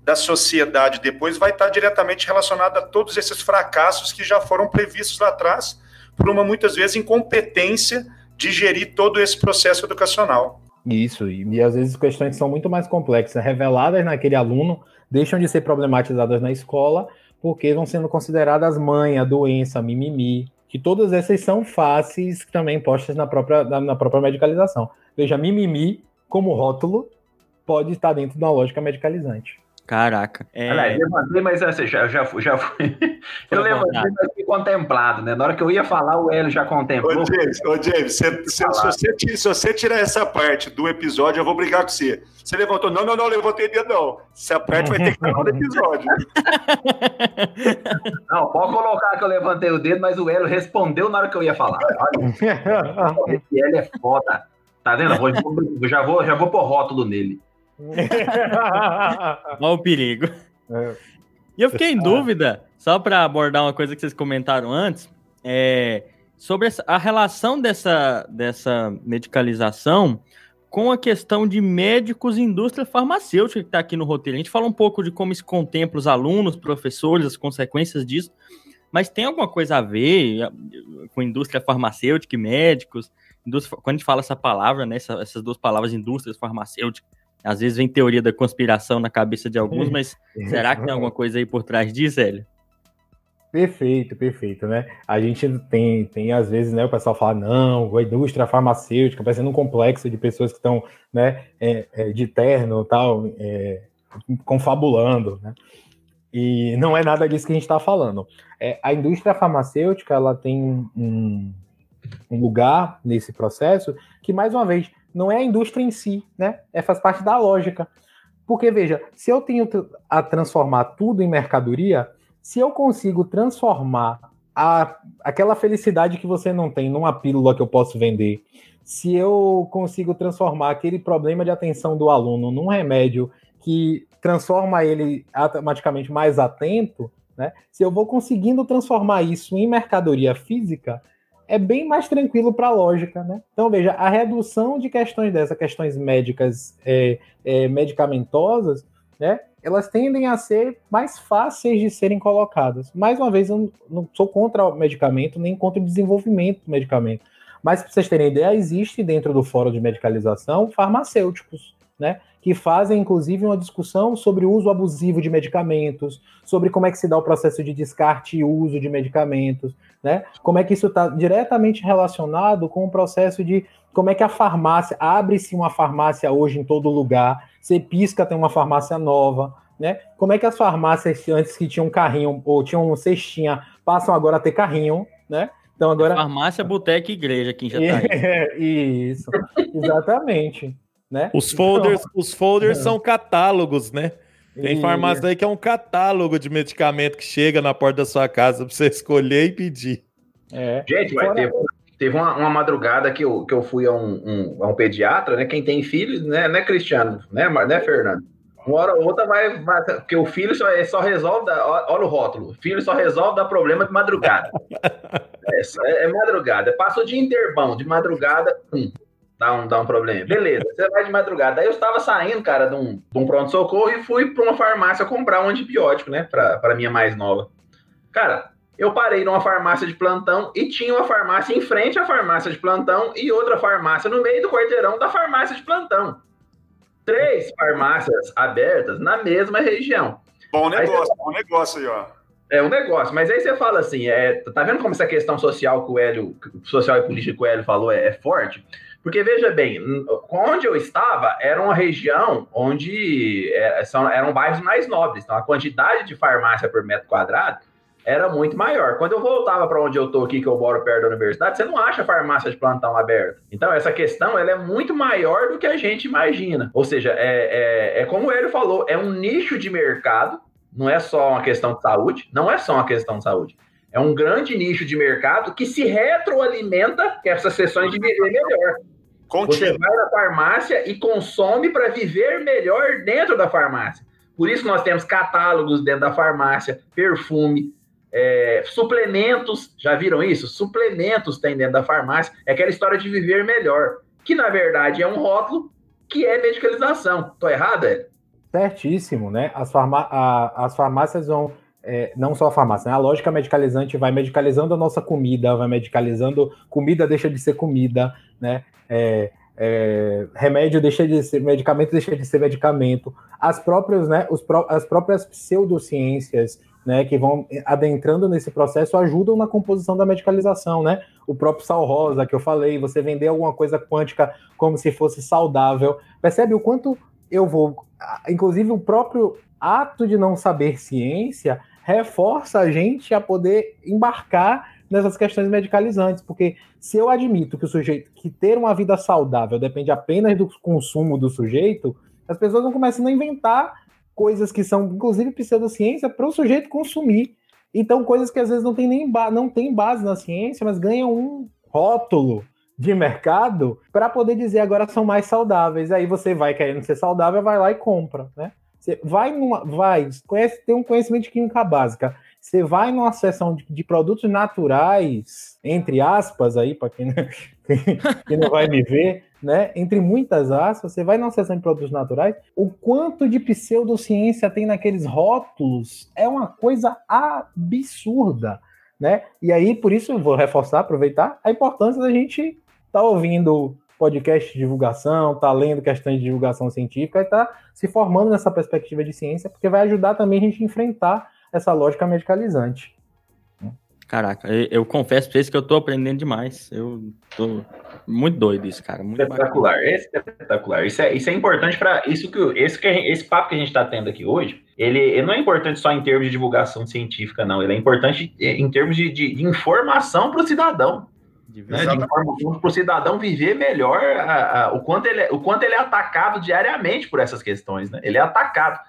da sociedade depois vai estar diretamente relacionado a todos esses fracassos que já foram previstos lá atrás por uma, muitas vezes, incompetência de gerir todo esse processo educacional. Isso, e às vezes questões são muito mais complexas, reveladas naquele aluno, deixam de ser problematizadas na escola, porque vão sendo consideradas manha, doença, mimimi, que todas essas são faces também postas na própria medicalização. Veja, mimimi, como rótulo, pode estar dentro de uma lógica medicalizante. Caraca. Olha, eu levantei, mas assim, já fui. Eu levantei, mas fui contemplado, né? Na hora que eu ia falar, o Hélio já contemplou. Ô, James, se você tirar essa parte do episódio, eu vou brigar com você. Você levantou. Não, levantei dedo, não. Essa parte vai ter que estar no episódio. Não, pode colocar que eu levantei o dedo, mas o Hélio respondeu na hora que eu ia falar. Olha, esse Hélio é foda. Tá vendo? Já vou pôr rótulo nele. Olha o perigo. E eu fiquei em dúvida, só para abordar uma coisa que vocês comentaram antes, sobre a relação dessa medicalização com a questão de médicos e indústria farmacêutica que está aqui no roteiro. A gente fala um pouco de como isso contempla os alunos, professores, as consequências disso, mas tem alguma coisa a ver com indústria farmacêutica e médicos? Quando a gente fala essa palavra, né, essas duas palavras, indústria farmacêutica, às vezes vem teoria da conspiração na cabeça de alguns, mas será que tem alguma coisa aí por trás disso, Hélio? Perfeito, né? A gente tem às vezes, né, o pessoal fala, não, a indústria farmacêutica, parecendo um complexo de pessoas que estão, né, de terno e tal, confabulando, né? E não é nada disso que a gente está falando. A indústria farmacêutica, ela tem um lugar nesse processo que, mais uma vez, não é a indústria em si, né? Faz parte da lógica. Porque, veja, se eu tenho a transformar tudo em mercadoria, se eu consigo transformar aquela felicidade que você não tem numa pílula que eu posso vender, se eu consigo transformar aquele problema de atenção do aluno num remédio que transforma ele automaticamente mais atento, né? Se eu vou conseguindo transformar isso em mercadoria física, é bem mais tranquilo para a lógica, né? Então, veja, a redução de questões questões médicas, medicamentosas, né? Elas tendem a ser mais fáceis de serem colocadas. Mais uma vez, eu não sou contra o medicamento, nem contra o desenvolvimento do medicamento. Mas, para vocês terem ideia, existe dentro do Fórum de Medicalização farmacêuticos, né? Que fazem, inclusive, uma discussão sobre o uso abusivo de medicamentos, sobre como é que se dá o processo de descarte e uso de medicamentos, né? Como é que isso está diretamente relacionado com o processo de como é que a farmácia, abre-se uma farmácia hoje em todo lugar, você pisca, tem uma farmácia nova, né? Como é que as farmácias antes que tinham carrinho ou tinham cestinha, passam agora a ter carrinho, né? Então agora... Farmácia, boteca e igreja aqui em Jataí. Isso, exatamente. Né? Os folders são catálogos, né? Tem farmácia aí que é um catálogo de medicamento que chega na porta da sua casa para você escolher e pedir. Gente, teve uma madrugada que eu fui a um pediatra, né? Quem tem filho, né, Cristiano? Né, Fernando? Uma hora ou outra vai porque o filho só resolve... Olha o rótulo. O filho só resolve dar problema de madrugada. É madrugada. Passa o dia inteiro de madrugada... Dá um problema. Beleza, você vai de madrugada. Aí eu estava saindo, cara, de um pronto-socorro e fui para uma farmácia comprar um antibiótico, né? Para minha mais nova. Cara, eu parei numa farmácia de plantão e tinha uma farmácia em frente à farmácia de plantão e outra farmácia no meio do quarteirão da farmácia de plantão. 3 farmácias abertas na mesma região. Bom negócio aí, ó. É um negócio, mas aí você fala assim, tá vendo como essa questão social e política que o Hélio falou é forte? Porque, veja bem, onde eu estava era uma região onde eram bairros mais nobres. Então, a quantidade de farmácia por metro quadrado era muito maior. Quando eu voltava para onde eu estou aqui, que eu moro perto da universidade, você não acha farmácia de plantão aberta. Então, essa questão ela é muito maior do que a gente imagina. Ou seja, é como o Hélio falou, é um nicho de mercado, não é só uma questão de saúde, É um grande nicho de mercado que se retroalimenta com essas sessões de viver melhor. Você vai na farmácia e consome para viver melhor dentro da farmácia. Por isso nós temos catálogos dentro da farmácia, perfume, suplementos. Já viram isso? Suplementos tem dentro da farmácia. É aquela história de viver melhor, que na verdade é um rótulo que é medicalização. Estou errado, Hélio? Certíssimo, né? As farmácias vão... não só a farmácia, né? A lógica medicalizante vai medicalizando a nossa comida, vai medicalizando... Comida deixa de ser comida, né? Remédio deixa de ser... Medicamento deixa de ser medicamento. As próprias, né? As próprias pseudociências, né? Que vão adentrando nesse processo ajudam na composição da medicalização, né? O próprio sal rosa que eu falei, você vender alguma coisa quântica como se fosse saudável. Percebe o quanto eu vou... Inclusive o próprio ato de não saber ciência... reforça a gente a poder embarcar nessas questões medicalizantes, porque se eu admito que o sujeito, que ter uma vida saudável depende apenas do consumo do sujeito, as pessoas não começam a inventar coisas que são, inclusive, pseudociência para o sujeito consumir. Então, coisas que às vezes não tem nem não tem base na ciência, mas ganham um rótulo de mercado para poder dizer agora são mais saudáveis. Aí você vai querendo ser saudável, vai lá e compra, né? Você vai numa. Tem um conhecimento de química básica. Você vai numa seção de produtos naturais, entre aspas, aí, para quem não vai me ver, né? Entre muitas aspas, você vai numa seção de produtos naturais. O quanto de pseudociência tem naqueles rótulos é uma coisa absurda, né? E aí, por isso, eu vou reforçar, aproveitar a importância da gente estar ouvindo podcast de divulgação, tá lendo questões de divulgação científica e tá se formando nessa perspectiva de ciência, porque vai ajudar também a gente a enfrentar essa lógica medicalizante. Caraca, eu confesso pra vocês que eu tô aprendendo demais. Eu tô muito doido isso, cara. Muito espetacular, bacana. Espetacular. Isso é importante para isso esse papo que a gente tá tendo aqui hoje, ele não é importante só em termos de divulgação científica, não. Ele é importante em termos de informação pro cidadão. Para o cidadão viver melhor o quanto ele é atacado diariamente por essas questões, né? Ele é atacado.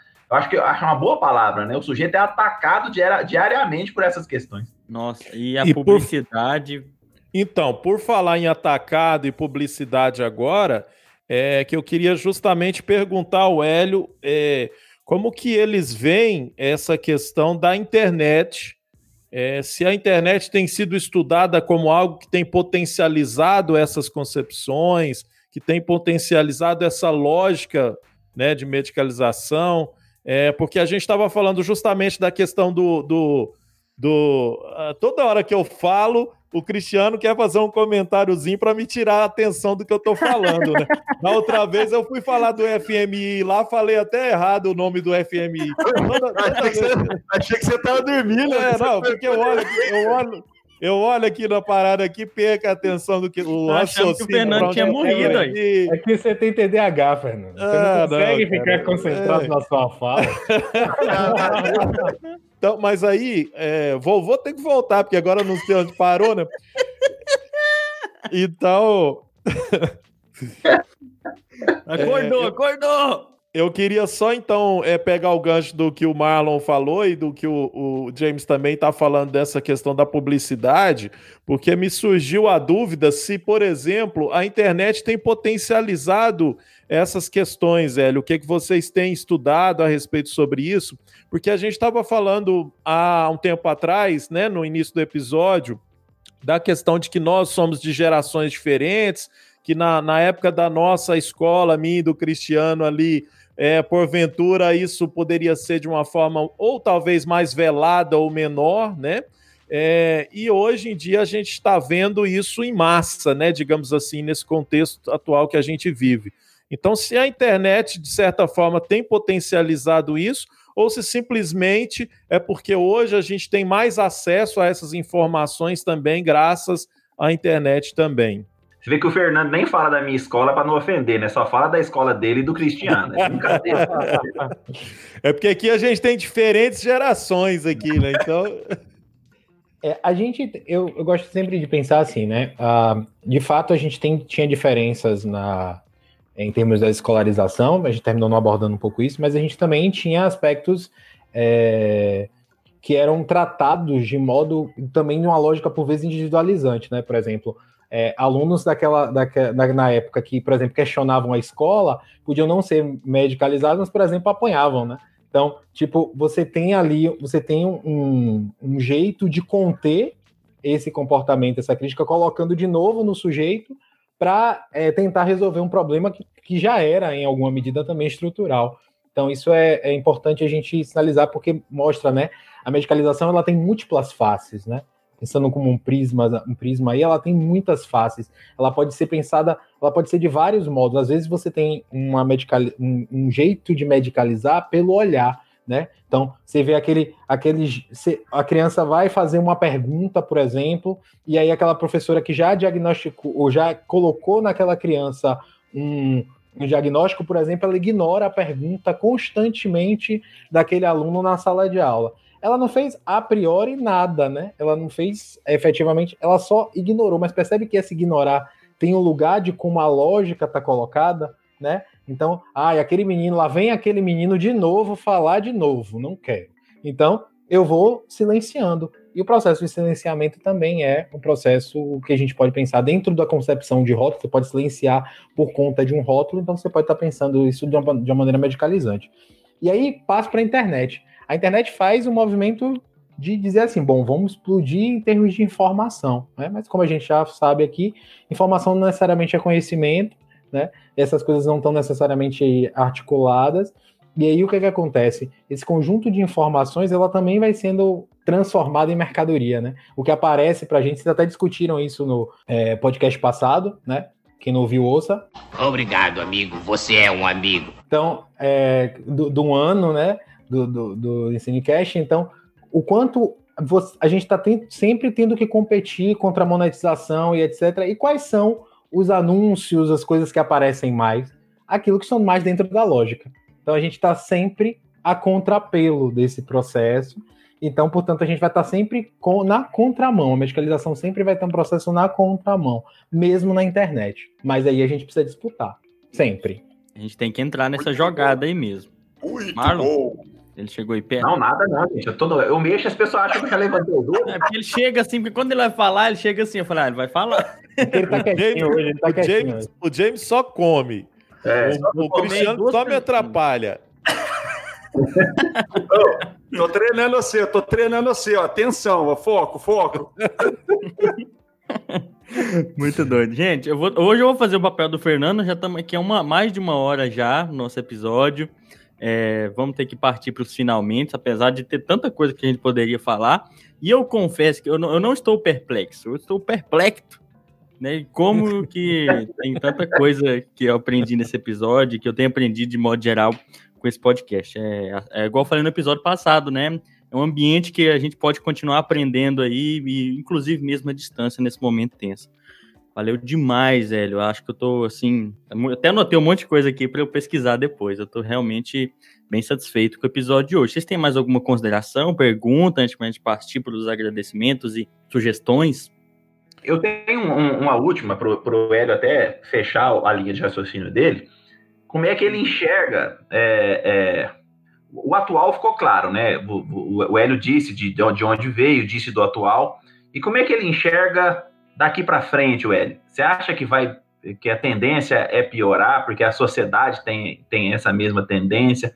Eu acho uma boa palavra, né? O sujeito é atacado diariamente por essas questões. Nossa, e a publicidade... Então, por falar em atacado e publicidade agora, que eu queria justamente perguntar ao Hélio como que eles veem essa questão da internet... se a internet tem sido estudada como algo que tem potencializado essas concepções, que tem potencializado essa lógica, né, de medicalização, porque a gente estava falando justamente da questão toda hora que eu falo, o Cristiano quer fazer um comentáriozinho para me tirar a atenção do que eu estou falando, né? Na outra vez eu fui falar do FMI lá, falei até errado o nome do FMI. Achei que você estava dormindo. Não, porque eu olho aqui na parada aqui, perco a atenção do que o raciocínio. Que o Fernando tinha morrido aí. É que você tem TDAH, Fernando. Você não consegue ficar concentrado na sua fala. Então, mas aí, vou ter que voltar, porque agora eu não sei onde parou, né? Então... Acordou! Eu queria só, então, pegar o gancho do que o Marlon falou e do que o James também está falando dessa questão da publicidade, porque me surgiu a dúvida se, por exemplo, a internet tem potencializado essas questões, Hélio. O que vocês têm estudado a respeito sobre isso? Porque a gente estava falando há um tempo atrás, né, no início do episódio, da questão de que nós somos de gerações diferentes, que na época da nossa escola, minha e do Cristiano ali, porventura isso poderia ser de uma forma ou talvez mais velada ou menor, né? E hoje em dia a gente está vendo isso em massa, né? Digamos assim, nesse contexto atual que a gente vive. Então, se a internet, de certa forma, tem potencializado isso, ou se simplesmente é porque hoje a gente tem mais acesso a essas informações também, graças à internet também. Você vê que o Fernando nem fala da minha escola para não ofender, né? Só fala da escola dele e do Cristiano. É brincadeira. É porque aqui a gente tem diferentes gerações aqui, né? Então... Eu gosto sempre de pensar assim, né? De fato, a gente tinha diferenças em termos da escolarização, a gente terminou não abordando um pouco isso, mas a gente também tinha aspectos... que eram tratados de modo... também de uma lógica, por vezes, individualizante, né? Por exemplo... alunos na época que, por exemplo, questionavam a escola, podiam não ser medicalizados, mas, por exemplo, apanhavam, né? Então, tipo, você tem um jeito de conter esse comportamento, essa crítica, colocando de novo no sujeito para tentar resolver um problema que já era, em alguma medida, também estrutural. Então, isso é importante a gente sinalizar, porque mostra, né, a medicalização, ela tem múltiplas faces, né? Pensando como um prisma aí, ela tem muitas faces. Ela pode ser pensada, ela pode ser de vários modos. Às vezes você tem um jeito de medicalizar pelo olhar, né? Então, você vê a criança vai fazer uma pergunta, por exemplo, e aí aquela professora que já diagnosticou, ou já colocou naquela criança um diagnóstico, por exemplo, ela ignora a pergunta constantemente daquele aluno na sala de aula. Ela não fez a priori nada, né? Ela não fez efetivamente, ela só ignorou, mas percebe que esse ignorar tem um lugar de como a lógica está colocada, né? Então, aquele menino, lá vem aquele menino de novo falar de novo, não quero. Então, eu vou silenciando. E o processo de silenciamento também é um processo que a gente pode pensar dentro da concepção de rótulo. Você pode silenciar por conta de um rótulo, então você pode estar pensando isso de uma maneira medicalizante. E aí, passo para a internet. A internet faz um movimento de dizer assim, bom, vamos explodir em termos de informação, né? Mas como a gente já sabe aqui, informação não necessariamente é conhecimento, né? Essas coisas não estão necessariamente articuladas. E aí o que acontece? Esse conjunto de informações, ela também vai sendo transformada em mercadoria, né? O que aparece pra gente, vocês até discutiram isso no podcast passado, né? Quem não ouviu, ouça. Obrigado, amigo. Você é um amigo. Então, do ano, né? Do Cinecast. Então, o quanto a gente está sempre tendo que competir contra a monetização e etc. E quais são os anúncios, as coisas que aparecem mais? Aquilo que são mais dentro da lógica. Então, a gente está sempre a contrapelo desse processo. Então, portanto, a gente vai estar sempre na contramão. A medicalização sempre vai ter um processo na contramão, mesmo na internet. Mas aí a gente precisa disputar, sempre. A gente tem que entrar nessa jogada aí mesmo. Muito Marlon, bom. Ele chegou aí perto. Não, nada não, gente. Eu mexo, as pessoas acham que já levantei o dedo. É porque ele chega assim, porque quando ele vai falar, ele chega assim. Eu falo, ele vai falar. Ele tá quietinho hoje, ele tá quietinho. O James só come. O Cristiano só me atrapalha. Tô treinando você, ó. Atenção, ó. Foco. Muito doido. Gente, hoje eu vou fazer o papel do Fernando, já estamos aqui mais de uma hora já, no nosso episódio. Vamos ter que partir para os finalmente, apesar de ter tanta coisa que a gente poderia falar. E eu confesso que eu não estou perplexo, eu estou perplexo, né? Como que tem tanta coisa que eu aprendi nesse episódio, que eu tenho aprendido de modo geral com esse podcast. É igual eu falei no episódio passado, né? É um ambiente que a gente pode continuar aprendendo aí, e, inclusive mesmo à distância, nesse momento tenso. Valeu demais, Hélio. Acho que eu tô, assim... Até anotei um monte de coisa aqui para eu pesquisar depois. Eu tô realmente bem satisfeito com o episódio de hoje. Vocês têm mais alguma consideração, pergunta, antes de a gente partir para os agradecimentos e sugestões? Eu tenho uma última para o Hélio até fechar a linha de raciocínio dele. Como é que ele enxerga... O atual ficou claro, né? O Hélio disse de onde veio, disse do atual. E como é que ele enxerga... Daqui para frente, Hélio, você acha que a tendência é piorar, porque a sociedade tem essa mesma tendência?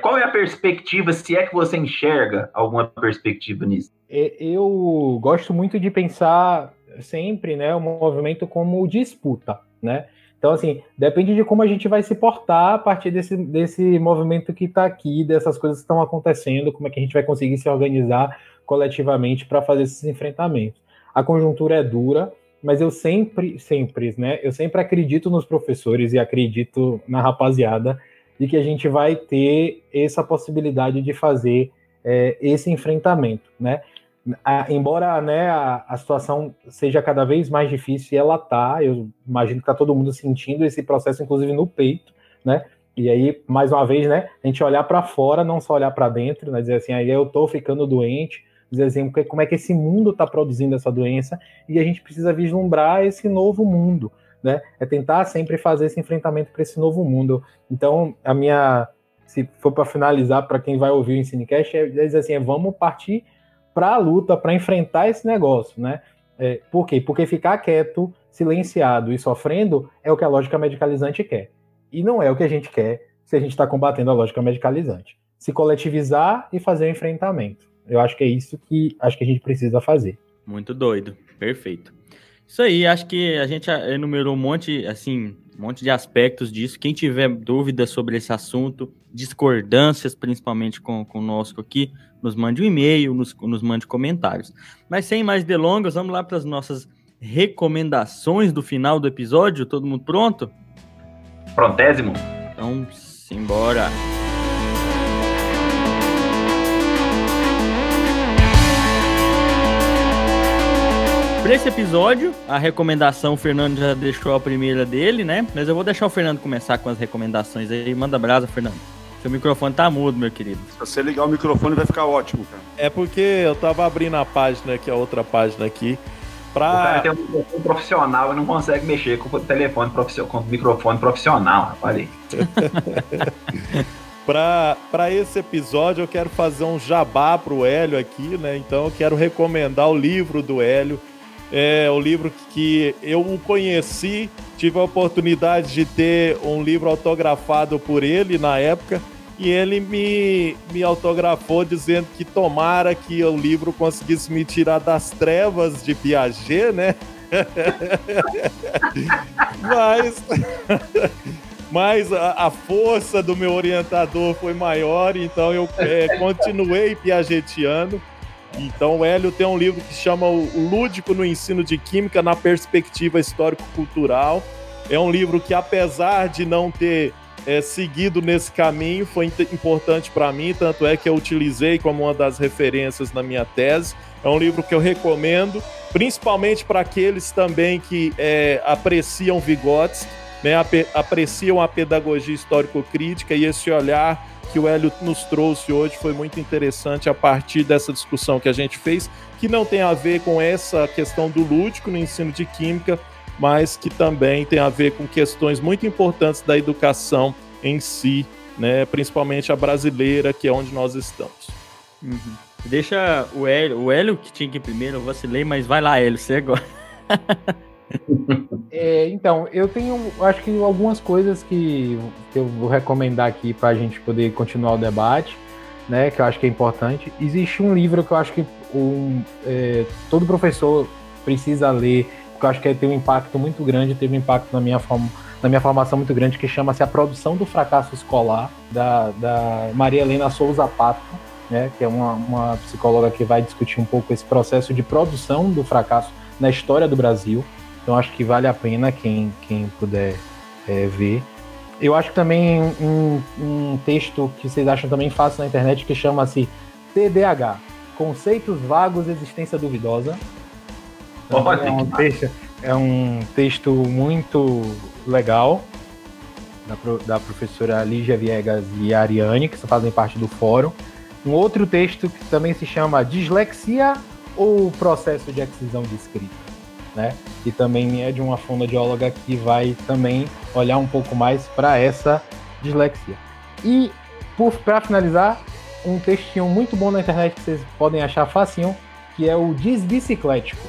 Qual é a perspectiva, se é que você enxerga alguma perspectiva nisso? Eu gosto muito de pensar sempre, né, o movimento como disputa, né? Então, assim, depende de como a gente vai se portar a partir desse movimento que está aqui, dessas coisas que estão acontecendo, como é que a gente vai conseguir se organizar coletivamente para fazer esses enfrentamentos. A conjuntura é dura, mas eu sempre, né? Eu sempre acredito nos professores e acredito na rapaziada de que a gente vai ter essa possibilidade de fazer esse enfrentamento, né? Embora, né, a situação seja cada vez mais difícil, ela tá. Eu imagino que tá todo mundo sentindo esse processo, inclusive no peito, né? E aí, mais uma vez, né? A gente olhar para fora, não só olhar para dentro, né? Dizer assim, aí eu tô ficando doente. Dizer assim, como é que esse mundo está produzindo essa doença, e a gente precisa vislumbrar esse novo mundo, né? É tentar sempre fazer esse enfrentamento para esse novo mundo. Então, se for para finalizar, para quem vai ouvir o Ensinecast, dizer assim, vamos partir para a luta, para enfrentar esse negócio, né? Por quê? Porque ficar quieto, silenciado e sofrendo é o que a lógica medicalizante quer. E não é o que a gente quer se a gente está combatendo a lógica medicalizante. Se coletivizar e fazer o enfrentamento. Eu acho que é isso que a gente precisa fazer. Muito doido. Perfeito. Isso aí, acho que a gente enumerou um monte de aspectos disso. Quem tiver dúvidas sobre esse assunto, discordâncias principalmente conosco aqui, nos mande um e-mail, nos mande comentários. Mas sem mais delongas, vamos lá para as nossas recomendações do final do episódio. Todo mundo pronto? Prontésimo. Então, simbora. Para esse episódio, a recomendação, o Fernando já deixou a primeira dele, né? Mas eu vou deixar o Fernando começar com as recomendações aí. Manda brasa, Fernando. Seu microfone tá mudo, meu querido. Se você ligar o microfone vai ficar ótimo, cara. É porque eu tava abrindo a página aqui, a outra página aqui. O cara tem um microfone profissional e não consegue mexer com o telefone profissional, com o microfone profissional, rapaz. Aí. Para esse episódio eu quero fazer um jabá pro Hélio aqui, né? Então eu quero recomendar o livro do Hélio. É o livro que eu o conheci, tive a oportunidade de ter um livro autografado por ele na época, e ele me autografou dizendo que tomara que o livro conseguisse me tirar das trevas de Piaget, né? Mas a força do meu orientador foi maior, então eu continuei piagetiano. Então o Hélio tem um livro que chama O Lúdico no Ensino de Química na Perspectiva Histórico-Cultural. É um livro que, apesar de não ter seguido nesse caminho, foi importante para mim, tanto é que eu utilizei como uma das referências na minha tese. É um livro que eu recomendo, principalmente para aqueles também que apreciam Vygotsky, né, apreciam a pedagogia histórico-crítica, e esse olhar que o Hélio nos trouxe hoje foi muito interessante a partir dessa discussão que a gente fez, que não tem a ver com essa questão do lúdico no ensino de química, mas que também tem a ver com questões muito importantes da educação em si, né? Principalmente a brasileira, que é onde nós estamos. Uhum. Deixa o Hélio que tinha que ir primeiro, eu vacilei, mas vai lá, Hélio, você agora. Então, eu tenho, acho que algumas coisas que eu vou recomendar aqui para a gente poder continuar o debate, né, que eu acho que é importante. Existe um livro que eu acho que todo professor precisa ler, porque eu acho que tem um impacto muito grande, teve um impacto na minha formação muito grande, que chama-se A Produção do Fracasso Escolar, da Maria Helena Souza Patto, né, que é uma psicóloga que vai discutir um pouco esse processo de produção do fracasso na história do Brasil. Então acho que vale a pena quem puder ver. Eu acho que também um texto que vocês acham também fácil na internet, que chama-se TDAH, Conceitos Vagos, Existência Duvidosa. Então, é um texto muito legal da professora Lígia Viegas e a Ariane, que fazem parte do fórum. Um outro texto que também se chama Dislexia ou o Processo de Aquisição de Escrita, né? E também é de uma fonoaudióloga que vai também olhar um pouco mais para essa dislexia. E, para finalizar, um textinho muito bom na internet que vocês podem achar facinho, que é o Desbiciclético,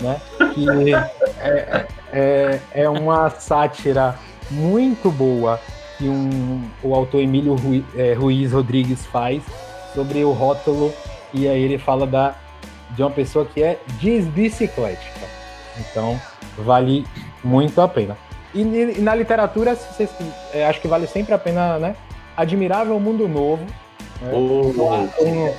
né? Que é uma sátira muito boa que o autor Emílio Ruiz Rodrigues faz sobre o rótulo, e aí ele fala de uma pessoa que é desbiciclética. Então, vale muito a pena. E na literatura, acho que vale sempre a pena, né? Admirável Mundo Novo. Né?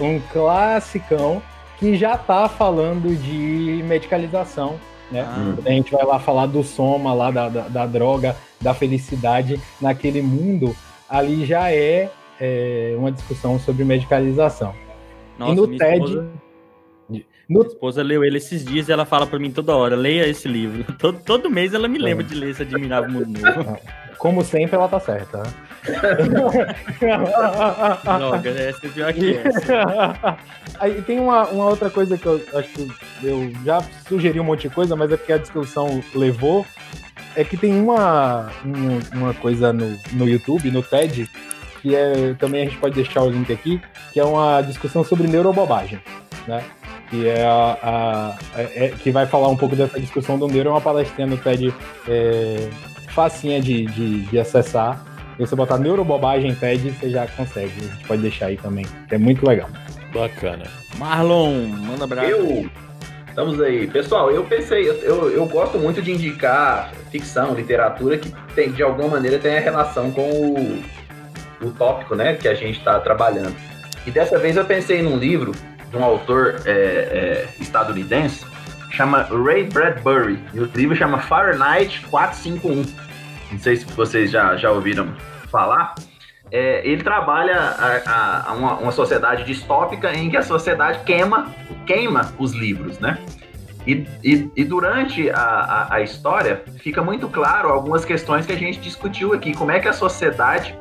Um classicão que já está falando de medicalização, né? A gente vai lá falar do soma, lá da droga, da felicidade naquele mundo. Ali já é uma discussão sobre medicalização. Nossa, e no TED... Minha esposa leu ele esses dias e ela fala pra mim toda hora, leia esse livro. Todo mês ela me lembra de ler esse Admirável Mundo Novo. Como sempre, ela tá certa. Droga, essa é pior que essa. Aí tem uma outra coisa que eu acho que eu já sugeri um monte de coisa, mas é porque a discussão levou. É que tem uma coisa no YouTube, no TED, que também a gente pode deixar o link aqui, que é uma discussão sobre neurobobagem, né? que é que vai falar um pouco dessa discussão do neuro. É uma palestra no TED facinha de acessar. E você botar neurobobagem TED, você já consegue. A gente pode deixar aí também. É muito legal. Bacana. Marlon, manda abraço. Estamos aí. Pessoal, eu pensei, eu gosto muito de indicar ficção, literatura, que tem, de alguma maneira tem a relação com o tópico, né, que a gente está trabalhando. E dessa vez eu pensei num livro de um autor estadunidense, chama Ray Bradbury, e o livro chama Fahrenheit 451. Não sei se vocês já ouviram falar. Ele trabalha uma sociedade distópica em que a sociedade queima os livros, né? E durante a história fica muito claro algumas questões que a gente discutiu aqui. Como é que a sociedade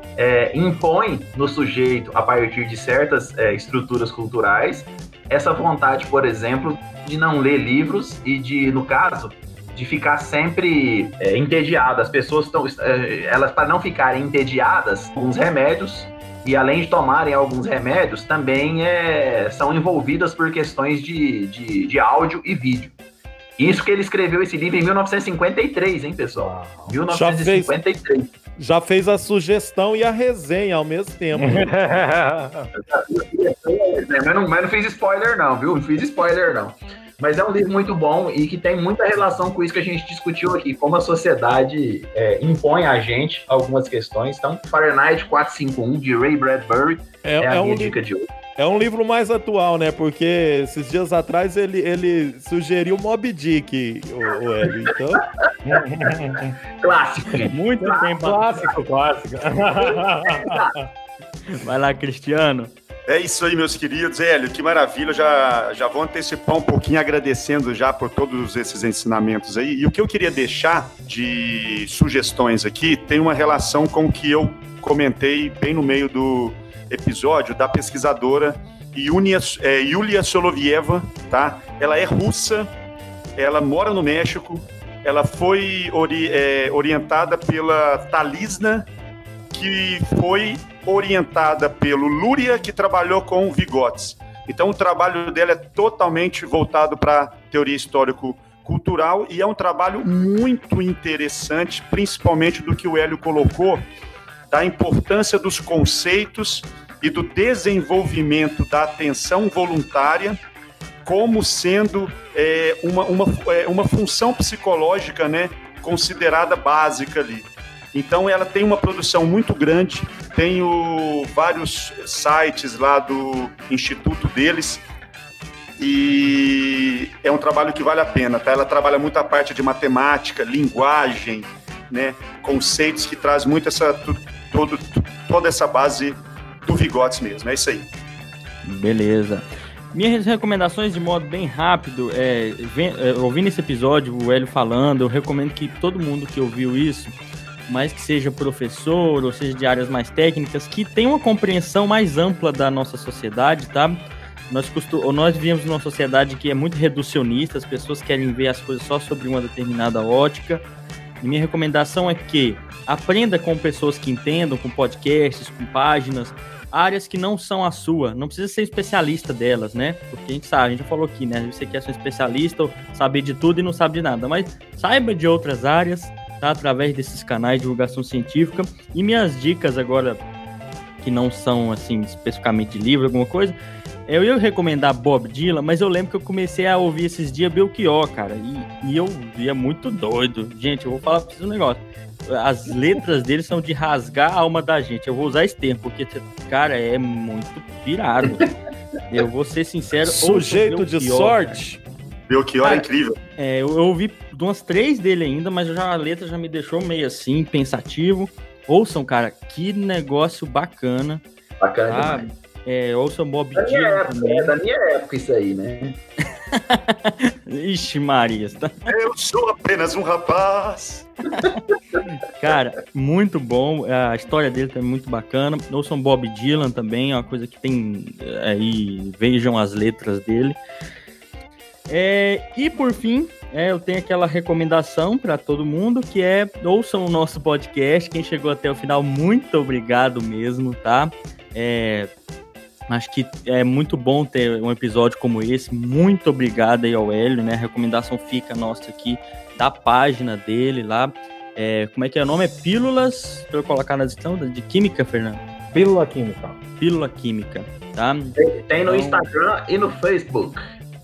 impõe no sujeito, a partir de certas estruturas culturais, essa vontade, por exemplo, de não ler livros e de, no caso, de ficar sempre entediado. As pessoas elas, para não ficarem entediadas, alguns remédios, e além de tomarem alguns remédios, também são envolvidas por questões de áudio e vídeo. Isso que ele escreveu esse livro em 1953, hein, pessoal? 1953. Já fez a sugestão e a resenha ao mesmo tempo. Mas não fiz spoiler não, viu? Não fiz spoiler não. Mas é um livro muito bom e que tem muita relação com isso que a gente discutiu aqui, como a sociedade impõe a gente algumas questões. Então, Fahrenheit 451, de Ray Bradbury, é a minha dica de hoje. É um livro mais atual, né? Porque esses dias atrás ele sugeriu Moby Dick, o Hélio, então... Clássico. Muito tempo. Clássico. Vai lá, Cristiano. É isso aí, meus queridos. Hélio, que maravilha. Já vou antecipar um pouquinho, agradecendo já por todos esses ensinamentos aí. E o que eu queria deixar de sugestões aqui tem uma relação com o que eu comentei bem no meio do episódio da pesquisadora Yulia Solovieva, tá? Ela é russa, ela mora no México, ela foi orientada pela Talizina, que foi orientada pelo Luria, que trabalhou com o Vygotsky. Então o trabalho dela é totalmente voltado para teoria histórico-cultural e é um trabalho muito interessante, principalmente do que o Hélio colocou, da importância dos conceitos e do desenvolvimento da atenção voluntária como sendo uma função psicológica, né, considerada básica ali. Então, ela tem uma produção muito grande, tem vários sites lá do instituto deles e é um trabalho que vale a pena, tá? Ela trabalha muito a parte de matemática, linguagem, né? Conceitos que traz muito toda essa base do Vygotsky mesmo, é isso aí. Beleza. Minhas recomendações, de modo bem rápido, ouvindo esse episódio, o Hélio falando, eu recomendo que todo mundo que ouviu isso, mais que seja professor ou seja de áreas mais técnicas, que tem uma compreensão mais ampla da nossa sociedade, tá? Nós vivemos numa sociedade que é muito reducionista, as pessoas querem ver as coisas só sobre uma determinada ótica. E minha recomendação é que aprenda com pessoas que entendam, com podcasts, com páginas, áreas que não são a sua. Não precisa ser especialista delas, né? Porque a gente sabe, a gente já falou aqui, né? Você quer ser um especialista, saber de tudo e não sabe de nada. Mas saiba de outras áreas, tá? Através desses canais de divulgação científica. E minhas dicas agora, que não são, assim, especificamente de livro, alguma coisa, eu ia recomendar Bob Dylan, mas eu lembro que eu comecei a ouvir esses dias Belchior, cara, e eu via muito doido. Gente, eu vou falar pra vocês um negócio. As letras dele são de rasgar a alma da gente. Eu vou usar esse termo, porque, cara, é muito pirado. Eu vou ser sincero. Sujeito de sorte. Cara. Belchior é incrível. Eu ouvi umas 3 dele ainda, mas a letra já me deixou meio assim, pensativo. Ouçam, cara, que negócio bacana. Bacana demais. Ouçam Moby Dick. Da minha época isso aí, né? Ixi, Maria. Tá? Eu sou apenas um rapaz. Cara, muito bom. A história dele também é muito bacana. Ouçam Bob Dylan também, é uma coisa que tem aí, vejam as letras dele. E por fim, eu tenho aquela recomendação para todo mundo, que é ouçam o nosso podcast. Quem chegou até o final, muito obrigado mesmo, tá? Acho que é muito bom ter um episódio como esse. Muito obrigado aí ao Hélio, né? A recomendação fica nossa aqui da página dele lá. Como é que é o nome? É Pílulas, pra eu colocar na descrição, de Química, Fernando? Pílula Química. Pílula Química, tá? Tem no Instagram e no Facebook.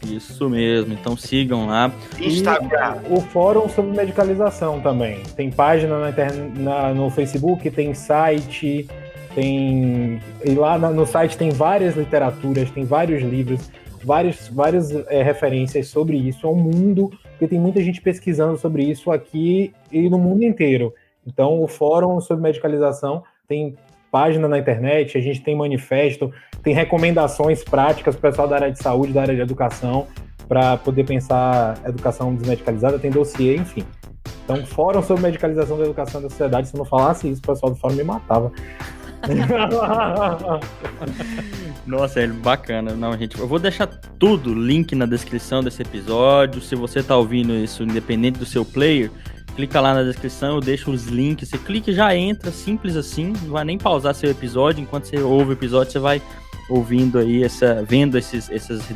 Isso mesmo, então sigam lá. Instagram. E o Fórum sobre Medicalização também. Tem página na no Facebook, tem site, tem... E lá no site tem várias literaturas, tem vários livros, várias referências sobre isso. É um mundo, porque tem muita gente pesquisando sobre isso aqui e no mundo inteiro. Então, o Fórum sobre Medicalização tem página na internet, a gente tem manifesto, tem recomendações práticas para o pessoal da área de saúde, da área de educação, para poder pensar educação desmedicalizada, tem dossiê, enfim. Então, Fórum sobre Medicalização da Educação e da Sociedade, se eu não falasse isso, o pessoal do Fórum me matava. Nossa, bacana. Não, gente, eu vou deixar tudo, link na descrição desse episódio. Se você tá ouvindo isso, independente do seu player, clica lá na descrição, eu deixo os links. Você clica e já entra, simples assim. Não vai nem pausar seu episódio. Enquanto você ouve o episódio, você vai ouvindo aí, vendo essas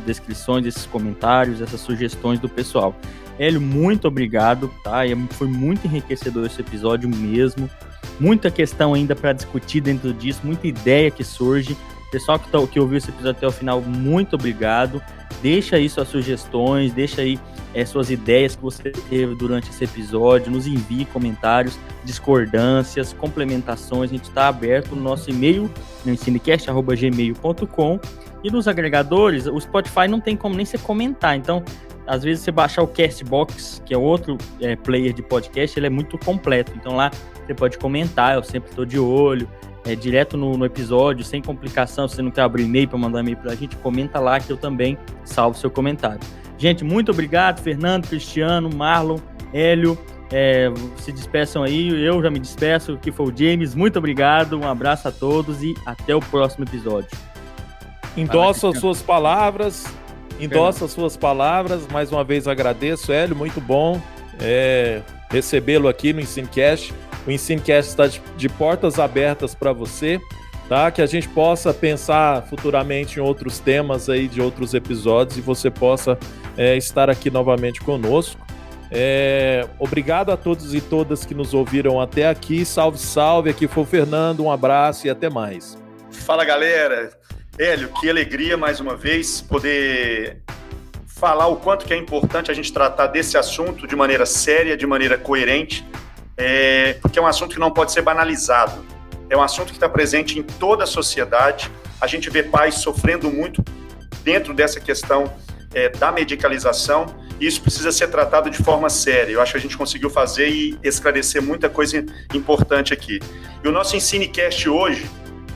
descrições, esses comentários, essas sugestões do pessoal. Hélio, muito obrigado, tá? Foi muito enriquecedor esse episódio mesmo. Muita questão ainda para discutir dentro disso, muita ideia que surge. Pessoal que ouviu esse episódio até o final, muito obrigado. Deixa aí suas sugestões, deixa aí suas ideias que você teve durante esse episódio, nos envie comentários, discordâncias, complementações. A gente está aberto no nosso e-mail, no cinecast@gmail.com, e nos agregadores, o Spotify não tem como nem você comentar, então às vezes você baixar o Castbox, que é outro player de podcast, ele é muito completo, então lá você pode comentar, eu sempre estou de olho, direto no episódio, sem complicação. Se você não quer abrir e-mail para mandar e-mail para a gente, comenta lá que eu também salvo seu comentário. Gente, muito obrigado, Fernando, Cristiano, Marlon, Hélio, se despeçam aí, eu já me despeço, que foi o James, muito obrigado, um abraço a todos e até o próximo episódio. Endosso as suas palavras, mais uma vez agradeço, Hélio, muito bom recebê-lo aqui no EnsinaCast. O EnsinaCast está de portas abertas para você, tá? Que a gente possa pensar futuramente em outros temas aí de outros episódios e você possa estar aqui novamente conosco. Obrigado a todos e todas que nos ouviram até aqui. Salve, salve! Aqui foi o Fernando, um abraço e até mais. Fala, galera! Hélio, que alegria mais uma vez poder falar o quanto que é importante a gente tratar desse assunto de maneira séria, de maneira coerente. Porque é um assunto que não pode ser banalizado, é um assunto que está presente em toda a sociedade. A gente vê pais sofrendo muito dentro dessa questão da medicalização, e isso precisa ser tratado de forma séria. Eu acho que a gente conseguiu fazer e esclarecer muita coisa importante aqui, e o nosso EnsinaCast hoje,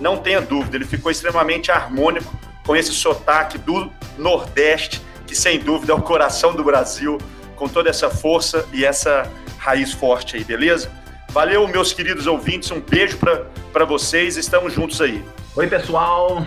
não tenha dúvida, ele ficou extremamente harmônico com esse sotaque do Nordeste, que sem dúvida é o coração do Brasil, com toda essa força e essa raiz forte aí, beleza? Valeu, meus queridos ouvintes, um beijo para vocês, estamos juntos aí. Oi, pessoal,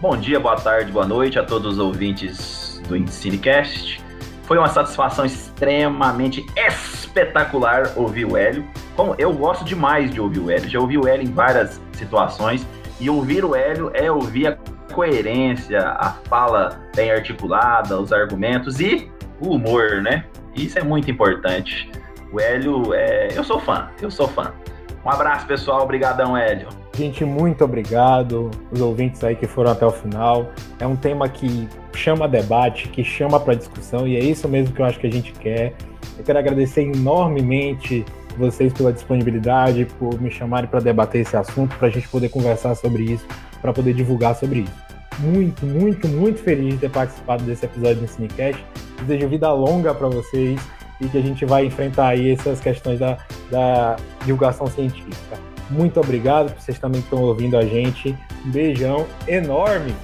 bom dia, boa tarde, boa noite a todos os ouvintes do EnsinaCast. Foi uma satisfação extremamente espetacular ouvir o Hélio. Bom, eu gosto demais de ouvir o Hélio, já ouvi o Hélio em várias situações, e ouvir o Hélio é ouvir a coerência, a fala bem articulada, os argumentos e o humor, né? Isso é muito importante. O Hélio, eu sou fã. Um abraço, pessoal. Obrigadão, Hélio. Gente, muito obrigado. Os ouvintes aí que foram até o final. É um tema que chama debate, que chama para discussão, e é isso mesmo que eu acho que a gente quer. Eu quero agradecer enormemente vocês pela disponibilidade, por me chamarem para debater esse assunto, para a gente poder conversar sobre isso, para poder divulgar sobre isso. Muito, muito, muito feliz de ter participado desse episódio do EnsinaCast. Desejo vida longa para vocês, e que a gente vai enfrentar aí essas questões da divulgação científica. Muito obrigado por vocês também que estão ouvindo a gente. Um beijão enorme!